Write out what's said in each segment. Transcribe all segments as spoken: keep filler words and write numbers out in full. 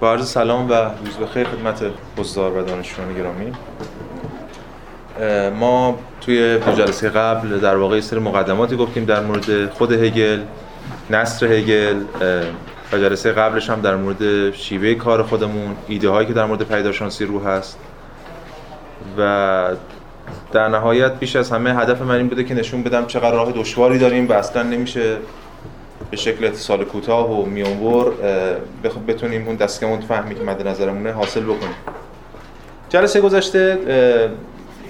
با عرض سلام و روز بخیر خدمت حضار و دانشجویان گرامی. ما توی جلسه قبل در واقع یه سری مقدماتی گفتیم در مورد خود هگل، نثر هگل و جلسه قبلش هم در مورد شیوه کار خودمون، ایده هایی که در مورد پیداشانسی روح هست و در نهایت بیش از همه هدف من این بوده که نشون بدم چقدر راه دشواری داریم و اصلا نمیشه به شکل اتصال کوتاه و میانبر بتونیم اون دستگمون فهمی که مد نظرمونه حاصل بکنیم. جلسه گذشته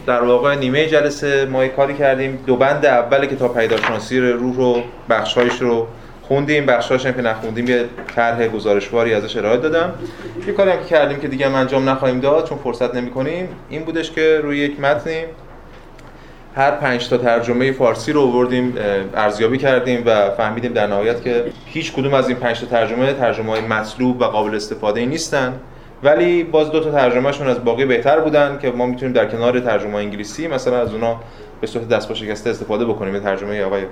در واقع نیمه جلسه ما کاری کردیم، دو بند اول کتاب پیداشانسی روح رو بخشایش رو خوندیم، بخشایش هم که نخوندیم یه طرح گزارشواری ازش ارائه دادم. یه کاری هم که کردیم که دیگه هم انجام نخواهیم داد چون فرصت نمی‌کنیم این بودش که روی یک متنی هر پنج تا ترجمه فارسی رو آوردیم، ارزیابی کردیم و فهمیدیم در نهایت که هیچ کدوم از این پنج تا ترجمه ترجمه‌های مطلوب و قابل استفاده نیستن، ولی باز دو تا ترجمهشون از باقی بهتر بودن که ما میتونیم در کنار ترجمه انگلیسی مثلا از اونا به صورت دست‌پاشکسته استفاده بکنیم. ترجمه آقای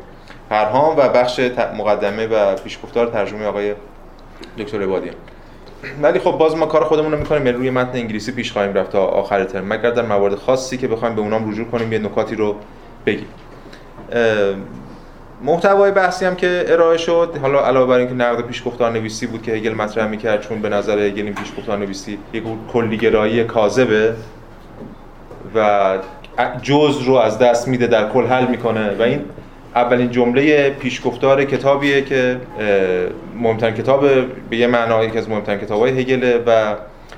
پرهام و بخش مقدمه و پیشگفتار ترجمه آقای دکتر عبادیان. ولی خب باز ما کار خودمون رو می‌کنیم، روی متن انگلیسی پیش خواهیم رفت تا آخر ترم مگر در موارد خاصی که بخوایم به اونام رجوع کنیم یه نکاتی رو بگیم. محتوای بحثی هم که ارائه شد، حالا علاوه بر اینکه نقد پیشگفتار نویسی بود که هگل مطرح می‌کرد، چون به نظر هگل این پیشگفتار نویسی یک کلی‌گرایی کاذبه و جزء رو از دست میده در کل حل می‌کنه و این اولین جمله پیشگفتار کتابیه که مهمترین کتاب به یه معنای یکی از مهمترین کتاب‌های هگله و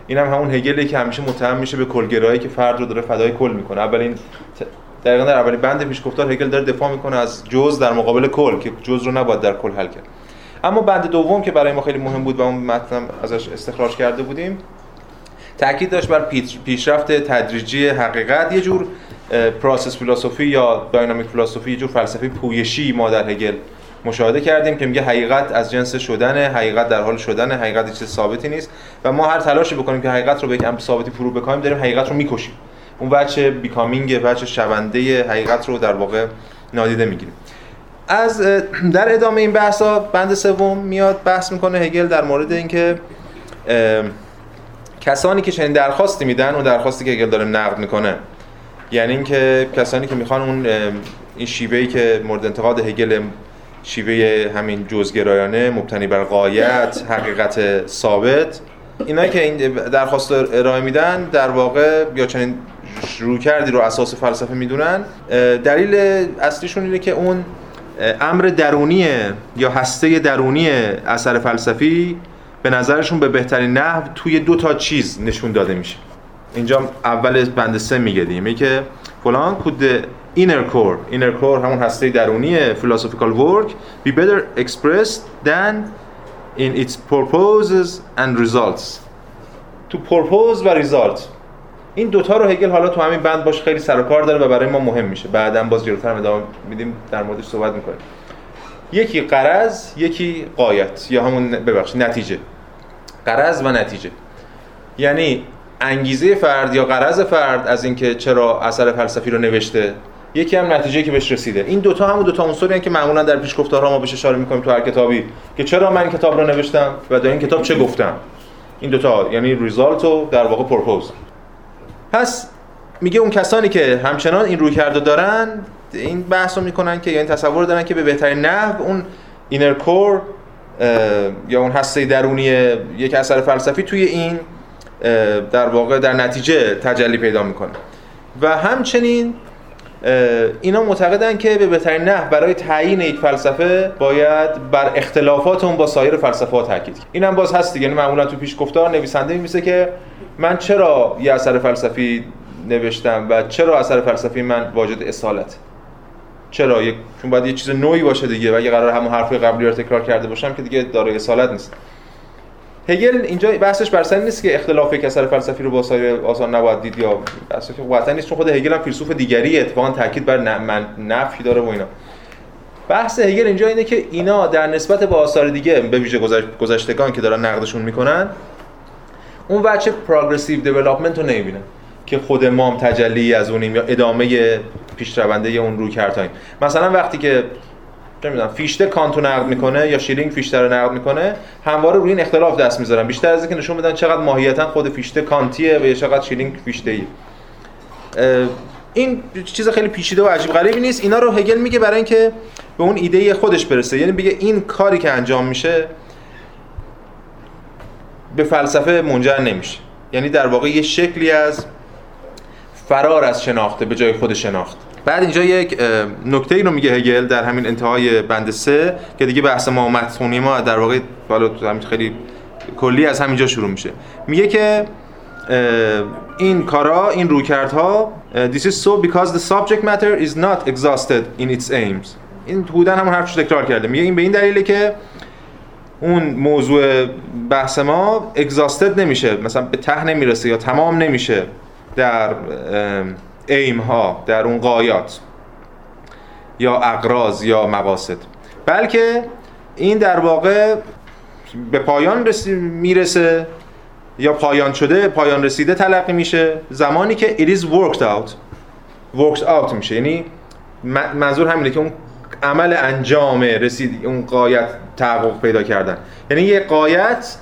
این هم همون هگله که همیشه متهم میشه به کلگرایی که فرد رو داره فدای کل میکنه. اولین دقیقاً در اولین بند پیشگفتار هگل داره دفاع میکنه از جزء در مقابل کل که جزء رو نباید در کل حل کرد. اما بند دوم که برای ما خیلی مهم بود و اون متن ازش استخراج کرده بودیم، تأکید داشت بر پیشرفت تدریجی حقیقت، یه جور پروسس فلسفی یا داینامیک فلسفی، یه جور فلسفه پویشی ما در هگل مشاهده کردیم که میگه حقیقت از جنس شدنه، حقیقت در حال شدنه، حقیقت چیز ثابتی نیست و ما هر تلاشی بکنیم که حقیقت رو به یک امر ثابتی فرو بکنیم داریم حقیقت رو میکشیم. اون وجه بیکامینگ، وجه شونده حقیقت رو در واقع نادیده میگیریم. از در ادامه این بحثا بند سوم میاد بحث میکنه هگل در مورد اینکه کسانی که چنین درخواستی میدن، اون درخواستی که هگل داره نقد میکنه، یعنی اینکه کسانی که میخوان اون این شیوهی که مورد انتقاد هگل شیوه همین جزگرایانه مبتنی بر غایت، حقیقت ثابت، اینایی که این درخواست ارائه میدن در واقع یا چنین رویکردی رو اساس فلسفه میدونن، دلیل اصلیشون اینه که اون امر درونی یا هسته درونی اثر فلسفی به نظرشون به بهترین نحو توی دو تا چیز نشون داده میشه. اینجا اول بند سه میگه دیگه که فلان could the inner core inner core همون هسته درونی philosophical work be better expressed than in its purposes and results. تو purpose و result این دوتا رو هگل حالا تو همین بند باش خیلی سر و کار داره و برای ما مهم میشه، بعداً باز جلوتر ادامه میدیم در موردش صحبت میکنیم. یکی غرض، یکی غایت یا همون ببخشید نتیجه. غرض و نتیجه یعنی انگیزه فرد یا غرض فرد از اینکه چرا اثر فلسفی رو نوشته، یکی هم نتیجه‌ای که بهش رسیده. این دوتا همون دوتا عنصری هستند که معمولا در پیشگفتارها ما بهش اشاره می‌کنیم تو هر کتابی که چرا من کتاب رو نوشتم و در این کتاب چه گفتم. این دوتا یعنی ریزالت و در واقع پرپوز. پس میگه اون کسانی که همچنان این رویکرد رو دارن، این بحثو میکنن که یا این تصور دارن که به بهترین نحو اون اینر کور یا اون هسته درونی یک اثر فلسفی توی این در واقع در نتیجه تجلی پیدا میکنه و همچنین اینا معتقدن که به بهترین نحو برای تعیین یک فلسفه باید بر اختلافات اون با سایر فلسفه‌ها تاکید کرد. اینم باز هست دیگه، یعنی معمولا تو پیشگفتار نویسنده می‌نویسه که من چرا یه اثر فلسفی نوشتم و چرا اثر فلسفی من واجد اصالت، چرا یک چون باید یه چیز نوعی باشه دیگه و اگه قرار همون حرفی قبلی رو تکرار کرده باشم که دیگه دارای اصالت نیست. هگل اینجا بحثش بر سر نیست که اختلاف یک اثر فلسفی رو با سایر آثار نباید دید یا اصلا که قطعا نیست، چون خود هگل هم فیلسوف دیگریه، اتفاقا تاکید بر نفی داره و اینا. بحث هگل اینجا اینه که اینا در نسبت با آثار دیگه به ویژه گذشتگان که دارن نقدشون میکنن اون وجه پروگرسیو دیولپمنت رو نمیبینن که خود ما هم تجلی از اونیم یا ادامه پیشرونده اون رویکردهاییم. مثلا وقتی که نمیدونم فیشته کانتو نقد میکنه یا شیلینگ فیشته رو نقد میکنه، همواره روی این اختلاف دست میذارن، بیشتر از اینکه نشون بدن چقدر ماهیتاً خود فیشته کانتیه و یا چقدر شیلینگ فیشته‌ایه. این چیز خیلی پیچیده و عجیب غریبی نیست. اینا رو هگل میگه برای اینکه به اون ایده خودش برسه، یعنی میگه این کاری که انجام میشه به فلسفه منجر نمیشه، یعنی در واقع یه شکلی از فرار از شناخته به جای خود شناخت. بعد اینجا یک نکته ای رو میگه هگل در همین انتهای بند سه که دیگه بحث ما و متنی ما در واقع بالا خیلی کلی از همینجا شروع میشه. میگه که این کارا، این رویکردها this is so because the subject matter is not exhausted in its aims. این حدوداً هم حرفش تکرار کرده. میگه این به این دلیله که اون موضوع بحث ما exhausted نمیشه، مثلا به ته نمیرسه یا تمام نمیشه در ایم ها، در اون غایات یا اغراض یا مقاصد، بلکه این در واقع به پایان میرسه یا پایان شده، پایان رسیده تلقی میشه زمانی که it is worked out worked out میشه. یعنی منظور همینه که اون عمل انجام رسید، اون غایت تحقق پیدا کردن، یعنی یه غایت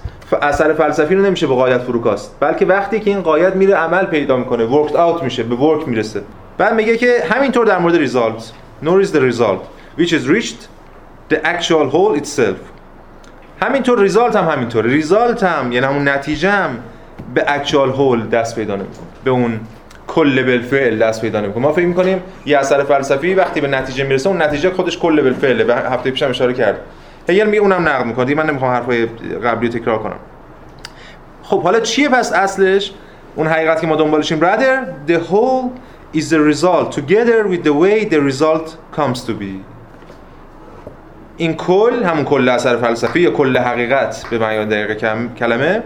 اثر فلسفی رو نمیشه به غایت فروکاست، بلکه وقتی که این غایت میره عمل پیدا میکنه، worked out میشه، به work میرسه. بعد میگه که همینطور در مورد result nor is the result which is reached the actual whole itself. همینطور ریزالت هم همینطور ریزالت هم یعنی همون نتیجه هم به actual whole دست پیدا نمیکنه، به اون کل بالفعل دست پیدا نمیکنه. ما فکر میکنیم یه اثر فلسفی وقتی به نتیجه میرسه اون نتیجه خودش کل بالفعله، به هفته پیشم اشاره کرد. هگل میگه اونم نقد میکنه. من نمیخوام حرفای قبلی رو تکرار کنم. خب حالا چیه پس اصلش اون حقیقتی که ما دنبالشیم؟ rather the whole is the result together with the way the result comes to be. این کل، همون کل اثر فلسفی یا کل حقیقت به معنی دقیق کلمه،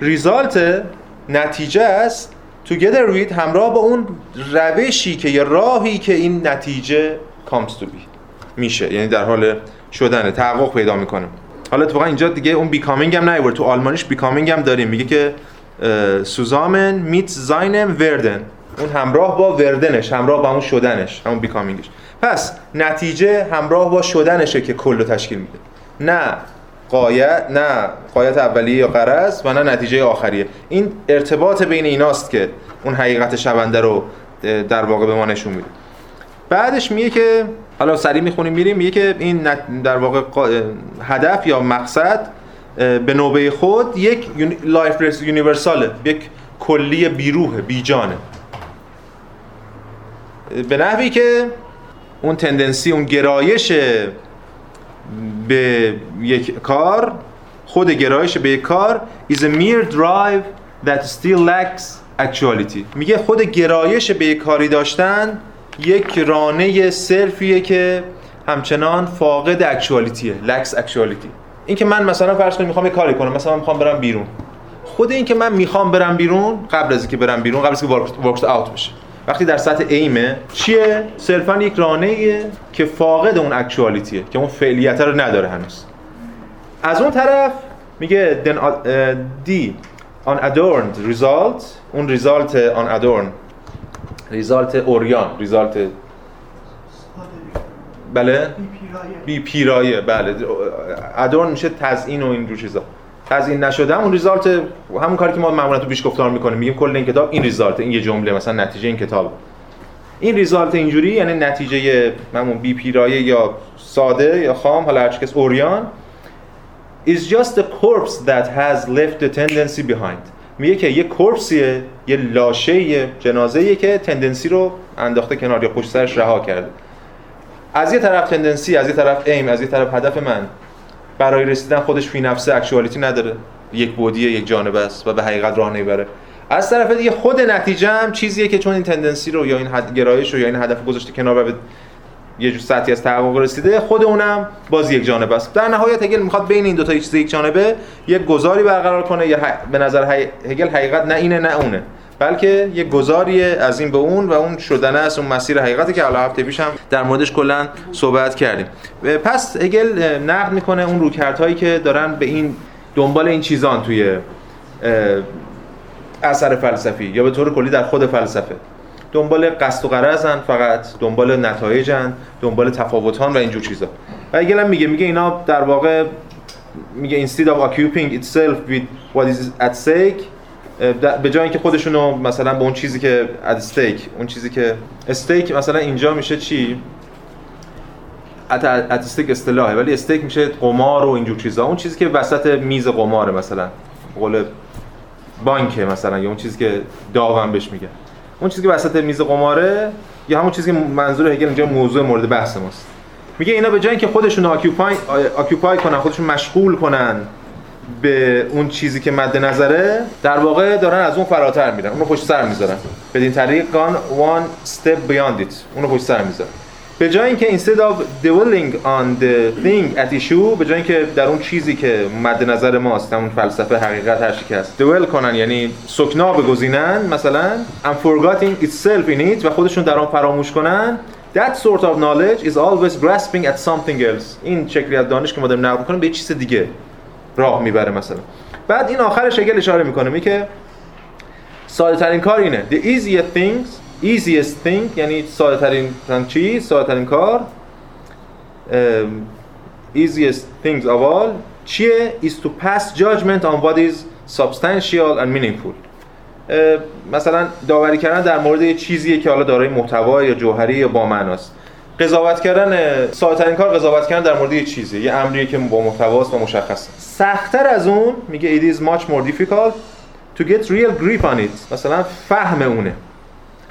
ریزالت نتیجه است، together with همراه با اون روشی که یا راهی که این نتیجه comes to be میشه، یعنی در حال شدنه، تحقق پیدا میکنه. حالا اتفاقا اینجا دیگه اون بیکامینگ هم نیورد، تو آلمانیش بیکامینگ هم داریم. میگه که سوزامن میت زاینم وردن، اون همراه با وردنش، همراه با اون شدنش، همون بیکامینگش. پس نتیجه همراه با شدنشه که کل رو تشکیل میده، نه غایت، نه غایت اولیه یا غرض و نه نتیجه آخریه. این ارتباط بین ایناست که اون حقیقت شونده رو در واقع به ما نشون میده. بعدش میگه که حالا سریع میخونیم میریم، میگه که این در واقع هدف یا مقصد به نوبه خود یک لایف یونیورساله، یک کلی بیروحه، بیجانه، به نحوی که اون تندنسی، اون گرایش به یک کار، خود گرایش به یک کار is a mere drive that still lacks actuality. میگه خود گرایش به یک کاری داشتن یک رانه صرفیه که همچنان فاقد اکچوالیتیه، لکس اکچوالیتی. این که من مثلا فرض کنم میخوام یه کاری کنم، مثلا من میخوام برم بیرون، خود این که من میخوام برم بیرون قبل از اینکه برم بیرون، قبل از اینکه ورکس اوت بشه، وقتی در سطح ایمه چیه؟ صرفا یک رانه‌ایه که فاقد اون اکچوالیتیه، که اون فعلیت رو نداره هنوز. از اون طرف میگه then دی آن ادورند ریزالت، اون ریزالت آن ادورند، ریزالت اوریان، ریزالت بله بی پیرایه، بله ادورن میشه تزیین و اینجور چیزا، تزیین نشده. همون ریزالت، همون کاری که ما معمولا تو پیش گفتار میکنیم، میگیم کل این کتاب این ریزالت، این یه جمله مثلا نتیجه این کتاب، این ریزالت اینجوری، یعنی نتیجه معمولا بی پیرایه یا ساده یا خام، حالا هر چیز اوریان is just a corpse that has left the tendency behind. میگه که یه کرپسیه، یه لاشه‌ایه، جنازه‌ایه که تندنسی رو انداخته کنار یا پشت سرش رها کرده. از یه طرف تندنسی، از یه طرف ایم، از یه طرف هدف من، برای رسیدن خودش فی نفسه اکچوالیتی نداره، یک بودیه، یک جانبه است و به حقیقت راه نمیبره. از طرف دیگه خود نتیجه هم چیزیه که چون این تندنسی رو یا این حد گرایش رو یا این هدف گذاشته کنار و به یه جور سطحی از تحقق رسیده، خود اونم باز یک جانبه است. در نهایت هگل میخواد بین این دو تا چیز یک جانبه یک گذاری برقرار کنه. یا ح... به نظر ه... هگل حقیقت نه اینه نه اونه، بلکه یک گذاری از این به اون و اون شدنه است، اون مسیر حقیقتی که حالا هفته پیش هم در موردش کلا صحبت کردیم. پس هگل نقد میکنه اون رویکردهایی که دارن به این دنبال این چیزان توی اثر فلسفی یا به طور کلی در خود فلسفه دنبال قصد و غرضن، فقط دنبال نتایجن، دنبال تفاوتان و اینجور چیزا. و هگل هم میگه میگه اینا در واقع میگه instead of occupying itself with what is at stake، به جای اینکه خودشونو مثلا به اون چیزی که at stake، اون چیزی که استیک مثلا اینجا میشه چی؟ at stake اصطلاحه، ولی استیک میشه قمار و اینجور چیزا، اون چیزی که وسط میز قماره مثلا، قول بانکه مثلا، یا اون چیزی که داغم بهش میگه، اون چیزی که وسط میز قماره، یا همون چیزی که منظور هگل اینجا موضوع مورد بحث ماست. میگه اینا به جای اینکه خودشون آکیوپای آکیوپای کنن، خودشون مشغول کنن به اون چیزی که مد نظره، در واقع دارن از اون فراتر میرن، اونو پشت سر میذارن. بدین طریق gone one step beyond it، اونو پشت سر میذارن. به جای اینکه instead of dwelling on the thing at issue، به جای اینکه در اون چیزی که مد نظر ماست، همون فلسفه حقیقت هر چیزی هست، dwell کنن یعنی سکنا بگزینن مثلا، and forgetting itself in it، و خودشون در اون فراموش کنن. That sort of knowledge is always grasping at something else. این شکلی از دانش که ما داریم نقل می‌کنیم به چیز دیگه راه میبره مثلا. بعد این آخرش هگل اشاره می‌کنه میگه ساده ترین کار اینه. The easiest things, easiest thing یعنی ساده ترین چیز، ساده ترین کار. easiest things of all چیه؟ is to pass judgment on what is substantial and meaningful. مثلا داوری کردن در مورد یه چیزیه که حالا دارای محتوا یا جوهری یا با معناست. قضاوت کردن، ساده‌ترین کار قضاوت کردن در مورد یه چیزیه، یه امریه که با محتواست و مشخصه. سخت‌تر از اون میگه it is much more difficult to get real grip on it، مثلا فهم اونه.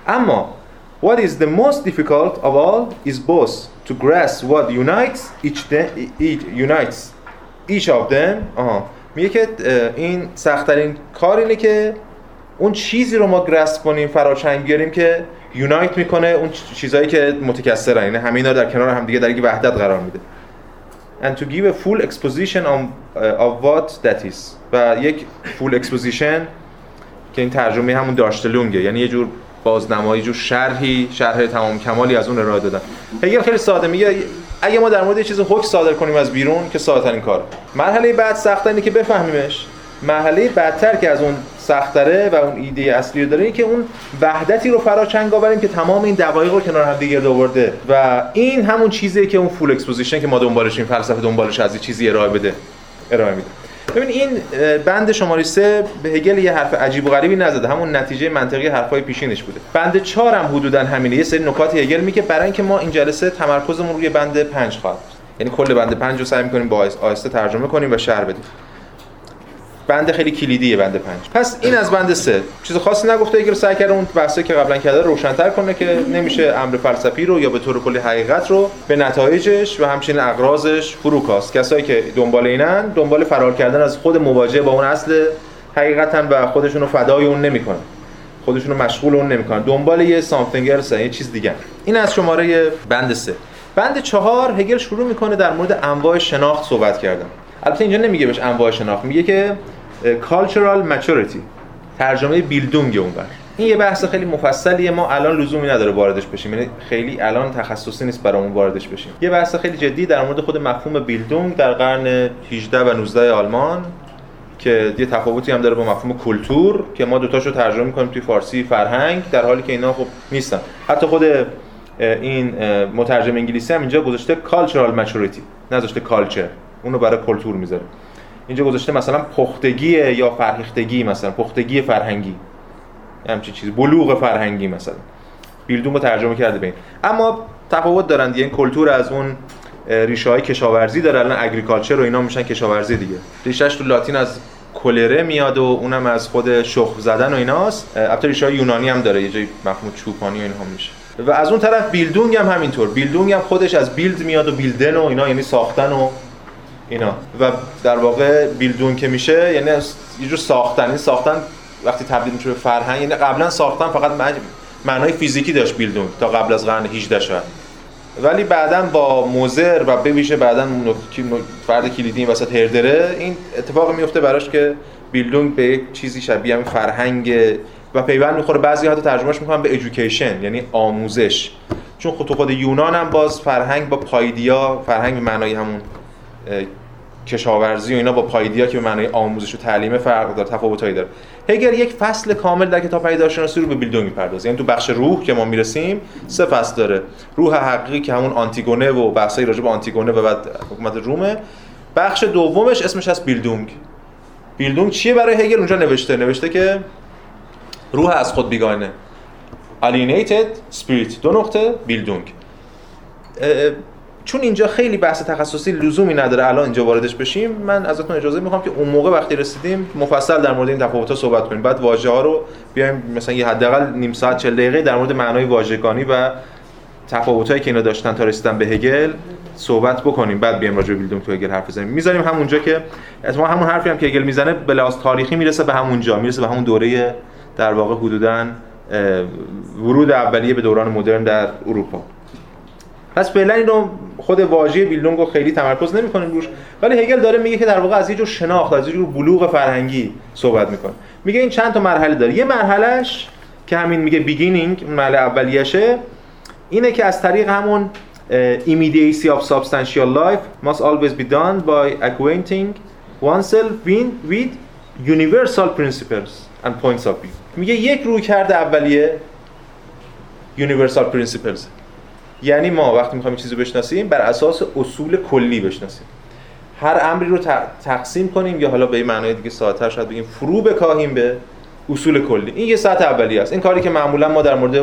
اما what is the most difficult of all is both to grasp what unites each them, each unites each of them. آها میگه که این سخت‌ترین کار اینه که اون چیزی رو ما گرسپ کنیم، فراچنگ بیاریم که یونایت میکنه اون چیزایی که متکثرن، یعنی همه اینا رو در کنار هم دیگه در یک وحدت قرار میده. and to give a full exposition on uh, of what that is، و یک full exposition که این ترجمه همون داشتلونگه، یعنی یه جور بازنمایی، یه جور شرحی، شرح تمام کمالی از اون ارائه دادن. هگل خیلی ساده میگه اگه ما در مورد یه چیز حکم صادر کنیم از بیرون که ساده ترین کار، مرحله بعد سخت اینه که بفهمیمش، مرحله بدتر که از اون سخت‌تره و اون ایده اصلی رو داره اینه که اون وحدتی رو فراچنگ آوریم که تمام این دقایق رو کنار هم دیگه آورده، و این همون چیزیه که اون فول اکسپوزیشن که ما دنبالش، این فلسفه دنبالش از یه چیزی ارائه بده ارائه میده. ببین این بند شماره سه به هگل یه حرف عجیب و غریبی نزده، همون نتیجه منطقی حرفای پیشینش بوده. بند چهار هم حدوداً همینه، یه سری نکات هگل میگه برای اینکه ما این جلسه تمرکزمون روی بند پنج خواهد، یعنی کل بند پنج رو سعی می‌کنیم با آهسته ترجمه کنیم و شرح بدیم. بند خیلی کلیدیه بند پنج. پس این از بند سه چیز خاصی نگفته، اگر سعی کرده اون بحثی که قبلا کرده روشن‌تر کنه که نمیشه امر فلسفی رو یا به طور کلی حقیقت رو به نتایجش و همچنین اغراضش فروکاست. کسایی که دنبال اینن دنبال فرار کردن از خود مواجهه با اون اصل حقیقتن و خودشون رو فدای اون نمی‌کنن، خودشون رو مشغول اون نمی‌کنن، دنبال یه something else، یه چیز دیگه. این از شماره بند سه. بند چهار هگل شروع می‌کنه در مورد انواع شناخت صحبت کردن. البته اینجا نمیگه بهش انواع شناخت، میگه که cultural maturity، ترجمه بیلدونگ اون بر. این یه بحث خیلی مفصلیه، ما الان لزومی نداره واردش بشیم، یعنی خیلی الان تخصصی نیست برامون واردش بشیم. یه بحث خیلی جدی در مورد خود مفهوم بیلدونگ در قرن هجده و نوزده آلمان که یه تفاوتی هم داره با مفهوم کلتور که ما دوتاشو ترجمه می‌کنیم توی فارسی فرهنگ، در حالی که اینا خب نیستن. حتی خود این مترجم انگلیسی هم اینجا گذاشته cultural maturity، نذاشته culture، اونو برای کلتور میذاره. اینجا گذاشته مثلا پختگی یا فرهیختگی، مثلا پختگی فرهنگی، همچین چیز، بلوغ فرهنگی مثلا. بیلدون رو ترجمه کرده به این. اما تفاوت دارن دیگه، این کلتور از اون ریشه‌های کشاورزی داره، الان اگریکالچر و اینا میشن کشاورزی دیگه. ریشه‌اش تو لاتین از کولره میاد و اونم از خود شخم زدن و ایناست. البته ریشه‌های یونانی هم داره، یه جای مفهوم چوپانی و اینها میشه. و از اون طرف بیلدونگ هم همینطور، بیلدونگ هم خودش از بیلد میاد و بیلدن و اینا، یعنی ساختن و اینا. و در واقع بیلدون که میشه یعنی یه جور ساختن، این ساختن وقتی تبدیل میشه به فرهنگ، یعنی قبلا ساختن فقط معنای فیزیکی داشت بیلدون تا قبل از قرن هجده شاید، ولی بعداً با موزر و بویشه بعداً فرد کلیدی این وسط هردره، این اتفاق میفته براش که بیلدون به یک چیزی شبیه همین فرهنگ و پیوند میخوره. بعضی حتی ترجمهش میکنن به education یعنی آموزش، چون خود خود یونان هم باز فرهنگ با پایدیا، فرهنگ به معنای همون کشاورزی و اینا با پایدیا که به معنای آموزش و تعلیم فرق داره، تفاوتایی داره. هگل یک فصل کامل در کتاب پدیدارشناسی رو به بیلدونگ می‌پردازه. یعنی تو بخش روح که ما میرسیم سه فصل داره. روح حقیقی که همون آنتیگونه و بحثای راجع به آنتیگونه و بعد حکومت رومه. بخش دومش اسمش از بیلدونگ. بیلدونگ چیه برای هگل؟ اونجا نوشته نوشته که روح از خود بیگانه. alienated spirit دو نقطه بیلدونگ. چون اینجا خیلی بحث تخصصی لزومی نداره الان اینجا واردش بشیم، من ازتون اجازه میخوام که اون موقع وقتی رسیدیم مفصل در مورد این تفاوت‌ها صحبت کنیم. بعد واژه‌ها رو بیایم مثلا یه حداقل نیم ساعت چهل دقیقه در مورد معنای واژگانی و تفاوتایی که اینا داشتن تا رسیدن به هگل صحبت بکنیم. بعد بیایم راجع به بیلدونگ تو هگل حرف بزنیم. می‌ذاریم همونجا که اتفاقا همون حرفی هم که هگل میزنه به لحاظ تاریخی میرسه به همونجا، میرسه به همون دوره در واقع حدوداً ورود اولیه به دوران مدرن در اروپا. پس فعلا اینو خود واژه بیلدونگ رو خیلی تمرکز نمی‌کنیم روش، ولی هگل داره میگه که در واقع از یه جور شناخت، از یه جور بلوغ فرهنگی صحبت میکنه. میگه این چند تا مرحله داره. یه مرحلهش که همین میگه بیگینینگ، مرحله اولیشه، اینه که از طریق همون immediacy of substantial life must always be done by acquainting oneself with universal principles and points of view. میگه یک رویکرد اولیه universal principles، یعنی ما وقتی می‌خوایم چیزی رو بشناسیم بر اساس اصول کلی بشناسیم. هر امری رو تقسیم کنیم، یا حالا به این معنای دیگه ساعت‌ها شاید بگیم فرو بکاهیم به اصول کلی. این یه سطح اولیه است. این کاری که معمولا ما در مورد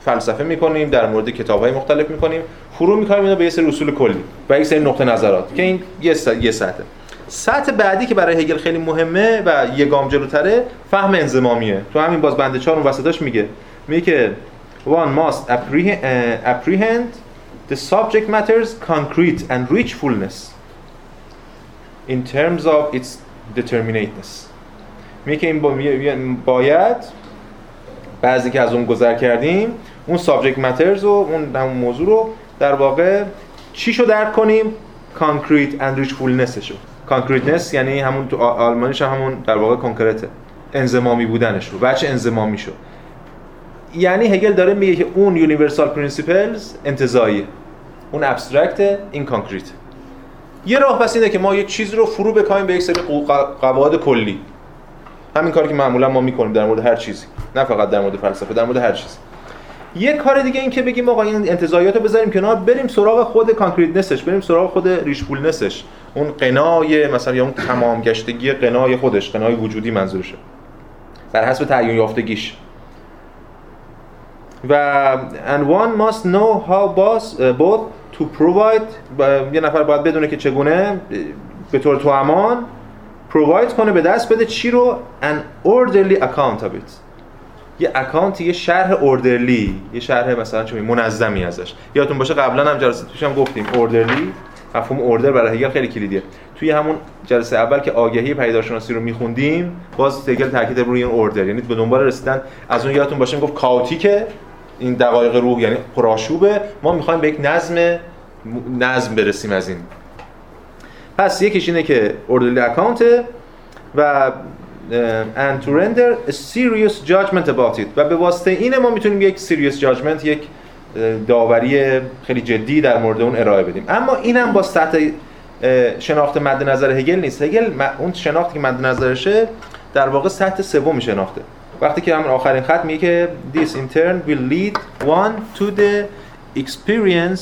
فلسفه می‌کنیم، در مورد کتاب‌های مختلف می‌کنیم، فرو می‌کاهیم اینا به یه سری اصول کلی و یک سری نقطه نظرات، که این یه سطح. یه سطح سطح بعدی که برای هگل خیلی مهمه و یه گام جلوتره، فهم انضمامیه. تو همین باز بند چهار اون وسطاش میگه میگه که one must apprehend, uh, apprehend the subject matter's concrete and rich fullness in terms of its determinateness. میگه این باید بعضی که از اون گذر کردیم اون subject matters و اون همون موضوع رو در واقع چیشو درک کنیم؟ concrete and rich fullnessشو. concreteness یعنی همون تو آلمانیش همون در واقع کنکرته، انضمامی بودنش رو، بچه انضمامی شو. یعنی هگل داره میگه که اون یونیورسال پرینسیپلز انتزاعیه، اون ابسترکت، این کانکریت. یه راه پس اینه که ما یه چیز رو فرو بکایم به یک سری قواعد کلی. همین کاری که معمولا ما میکنیم در مورد هر چیزی، نه فقط در مورد فلسفه، در مورد هر چیز. یه کار دیگه این که بگیم آقا این انتزاعیات رو بذاریم کنار، بریم سراغ خود کانکریتنسش، بریم سراغ خود ریشفولنسش، اون قنای مثلا یا اون تمامگشتگی قنای خودش، قنای وجودی منظورشه، بر حسب تعیین یافتگیش. و and one must know how both, uh, both to provide. یه نفر باید بدونه که چگونه به طور توامان provide کنه، به دست بده چی رو؟ an orderly account of it. یه account، یه شرح orderly، یه شرح مثلا چون منظمی ازش. یادتون باشه قبلا هم جلسه پیش هم گفتیم orderly، مفهوم order برای هگل خیلی کلیدیه. توی همون جلسه اول که آگاهی پدیدارشناسی رو می‌خوندیم، باز هگل تاکید روی این order، یعنی به دنبال رسیدن از اون. یادتون باشه گفت کاوتیکه این دقایق روح، یعنی پرآشوبه. ما میخوایم به یک نظم نظم برسیم از این. پس یکیش اینه که orderly account و and to render a serious judgment about it، و به واسطه این ما میتونیم یک serious judgment، یک داوری خیلی جدی در مورد اون ارائه بدیم. اما اینم با سطح شناخت مد نظر هگل نیست. هگل اون شناختی که مد نظرشه در واقع سطح سوم شناخته. وقتی که همون آخرین خط میگه که this in turn will lead one to the experience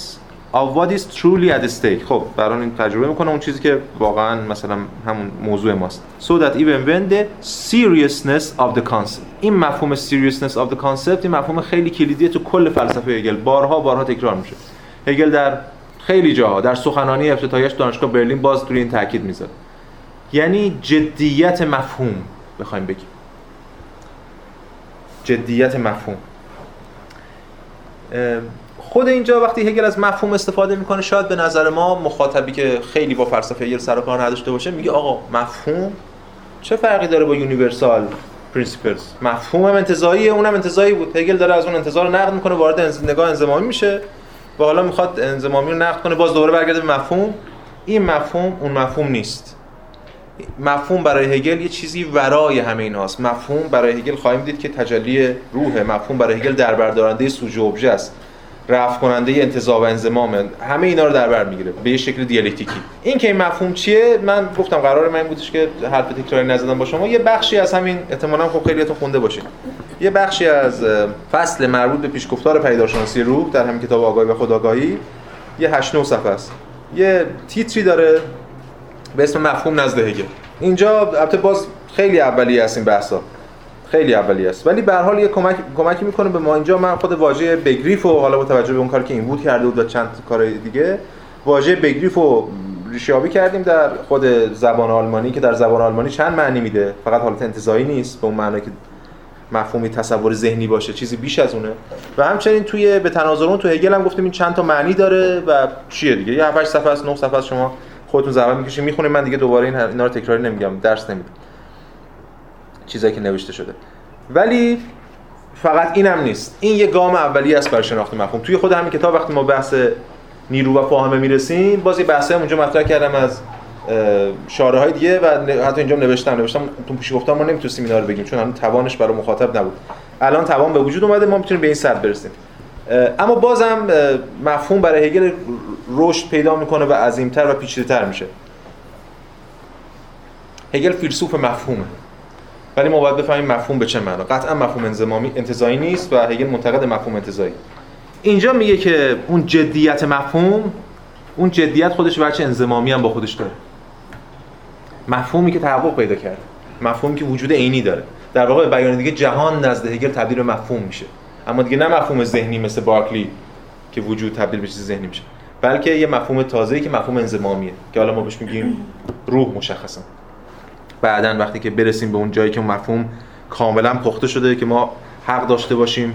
of what is truly at stake. خب بران این تجربه میکنه اون چیزی که واقعا مثلا همون موضوع ماست. So that even when the seriousness of the concept. این مفهوم seriousness of the concept، این مفهوم خیلی کلیدیه تو کل فلسفه هگل، بارها بارها تکرار میشه. هگل در خیلی جاها در سخنانی افتتاحیه‌اش دانشگاه برلین باز روی این تاکید میذاره، یعنی جدیت مفهوم. بخوایم بگیم جدیت مفهوم، خود اینجا وقتی هگل از مفهوم استفاده میکنه، شاید به نظر ما مخاطبی که خیلی با فلسفه هگل سر و کار نداشته باشه میگه آقا مفهوم چه فرقی داره با یونیورسال پرینسیپلز؟ مفهوم هم انتزاعیه، اونم انتزاعی بود. هگل داره از اون انتزاع رو نقد میکنه، وارد نگاه انضمامی میشه و حالا میخواد انضمامی رو نقد کنه، باز دوباره برگرده به مفهوم. این مفهوم اون مفهوم نیست. مفهوم برای هگل یه چیزی ورای همه اینهاست. مفهوم برای هگل خواهیم دید که تجلی روحه. مفهوم برای هگل دربردارنده سوژه ابژه است. رفع کننده انتزاع و انضمام، همه اینا رو در بر میگیره به یه شکل دیالکتیکی. این که این مفهوم چیه، من گفتم قراره من بودش که حرف تکراری نزدم با شما. یه بخشی از همین احتمالاً خب خیلیاتون خونده باشه، یه بخشی از فصل مربوط به پیشگفتار پدیدارشناسی روح در همین کتاب آگاهی و خودآگاهی، یه هشت نه صفحه است، یه تیتری داره به اسم مفهوم نزد هگل. اینجا البته باز خیلی اولیه است این بحثا، خیلی اولیه است، ولی به هر حال یه کمک کمکی میکنه به ما. اینجا من خود واژه بگریف و حالا با توجه به اون کاری که این بود کرده بود و چند کار دیگه، واژه بگریف رو ریشه‌یابی کردیم در خود زبان آلمانی که در زبان آلمانی چند معنی میده، فقط حالت انتزاعی نیست به اون معنی که مفهومی تصور ذهنی باشه، چیزی بیش از اونه. و همچنین توی به تناظرون تو هگل هم گفتیم این چند تا معنی داره و چیه دیگه. یه هفت صفحه است، نه صفحه است، شما خودتون زحمت میکشید میخونید. من دیگه دوباره این اینا رو تکراری نمیگم، درس نمیدم چیزایی که نوشته شده. ولی فقط اینم نیست، این یه گام اولیه است برای شناخت مفهوم. توی خود همین کتاب وقتی ما بحث نیرو و فاهمه میرسیم، باز یه بحثی اونجا مطرح کردم از شاره های دیگه و حتی اینجا نوشتم نوشتم تو پیش گفتم ما نمیتونستیم اینا رو بگیم چون الان توانش برای مخاطب نبود. الان توان به وجود اومده، ما میتونیم به این سطح برسیم. اما بازم مفهوم برای هگل رشد پیدا میکنه و عظیمتر و پیچیده‌تر میشه. هگل فیلسوف مفهومه، ولی ما باید بفهمیم مفهوم به چه معنا. قطعا مفهوم انضمامی انتزاعی نیست و هگل منتقد مفهوم انتزاعی. اینجا میگه که اون جدیت مفهوم، اون جدیت خودش بچه انضمامی هم با خودش داره. مفهومی که تحقق پیدا کرده، مفهومی که وجود عینی داره، در واقع به بیان دیگه جهان نزد هگل تبدیل به مفهوم میشه، اما دیگه نه مفهوم ذهنی مثل بارکلی که وجود تبدیل به چیز ذهنی میشه، بلکه یه مفهوم تازه‌ای که مفهوم انضمامیه که حالا ما بهش میگیم روح مشخصاً. بعداً وقتی که برسیم به اون جایی که مفهوم کاملاً پخته شده که ما حق داشته باشیم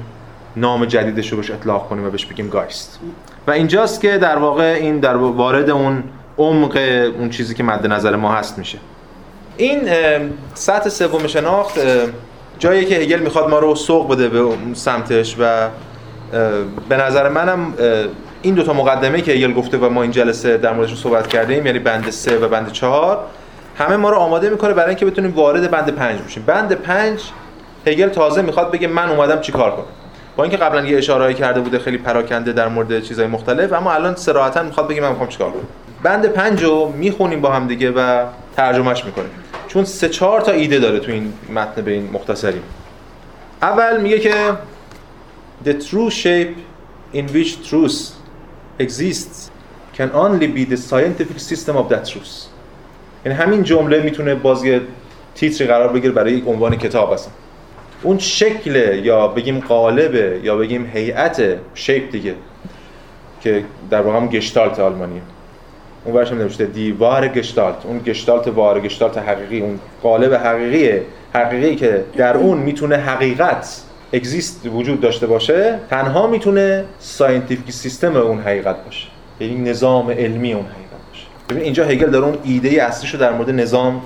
نام جدیدش رو بهش اطلاق کنیم و بهش بگیم گایست. و اینجاست که در واقع این در وارد اون عمق اون چیزی که مد نظر ما هست میشه. این سطح سوم شناخت جایی که هگل میخواد ما رو سوق بده به اون سمتش و به نظر منم این دوتا مقدمه که هگل گفته و ما این جلسه در موردش صحبت کردیم، یعنی بند سه و بند چهار، همه ما رو آماده میکنه برای اینکه بتونیم وارد بند پنج بشیم. بند پنج هگل تازه میخواد بگه من اومدم چیکار کنم. با اینکه قبلا یه اشاره‌ای کرده بوده خیلی پراکنده در مورد چیزهای مختلف، اما الان صراحتاً میخواد بگه من میخوام چیکار کنم. بند پنج رو میخونیم با هم دیگه و ترجمهش میکنیم، چون سه چهار تا ایده داره تو این متن به این مختصری. اول میگه که the true shape in which truth exists can only be the scientific system of that truth. یعنی همین جمله میتونه باز یه تیتری قرار بگیره برای یک عنوان کتاب اصلا. اون شکل یا بگیم قالب یا بگیم هیئت شیپ دیگه که در واقع هم گشتالت آلمانیه، اون ورش هم نوشته دیوار گشتالت، اون گشتالت وار گشتالت حقیقی، اون قالب حقیقیه حقیقی که در اون میتونه حقیقت اگزیست وجود داشته باشه، تنها میتونه ساینتیفیک سیستم اون حقیقت باشه، یعنی نظام علمی اون حقیقت. ببین اینجا هگل داره اون ایده اصلیشو در مورد نظام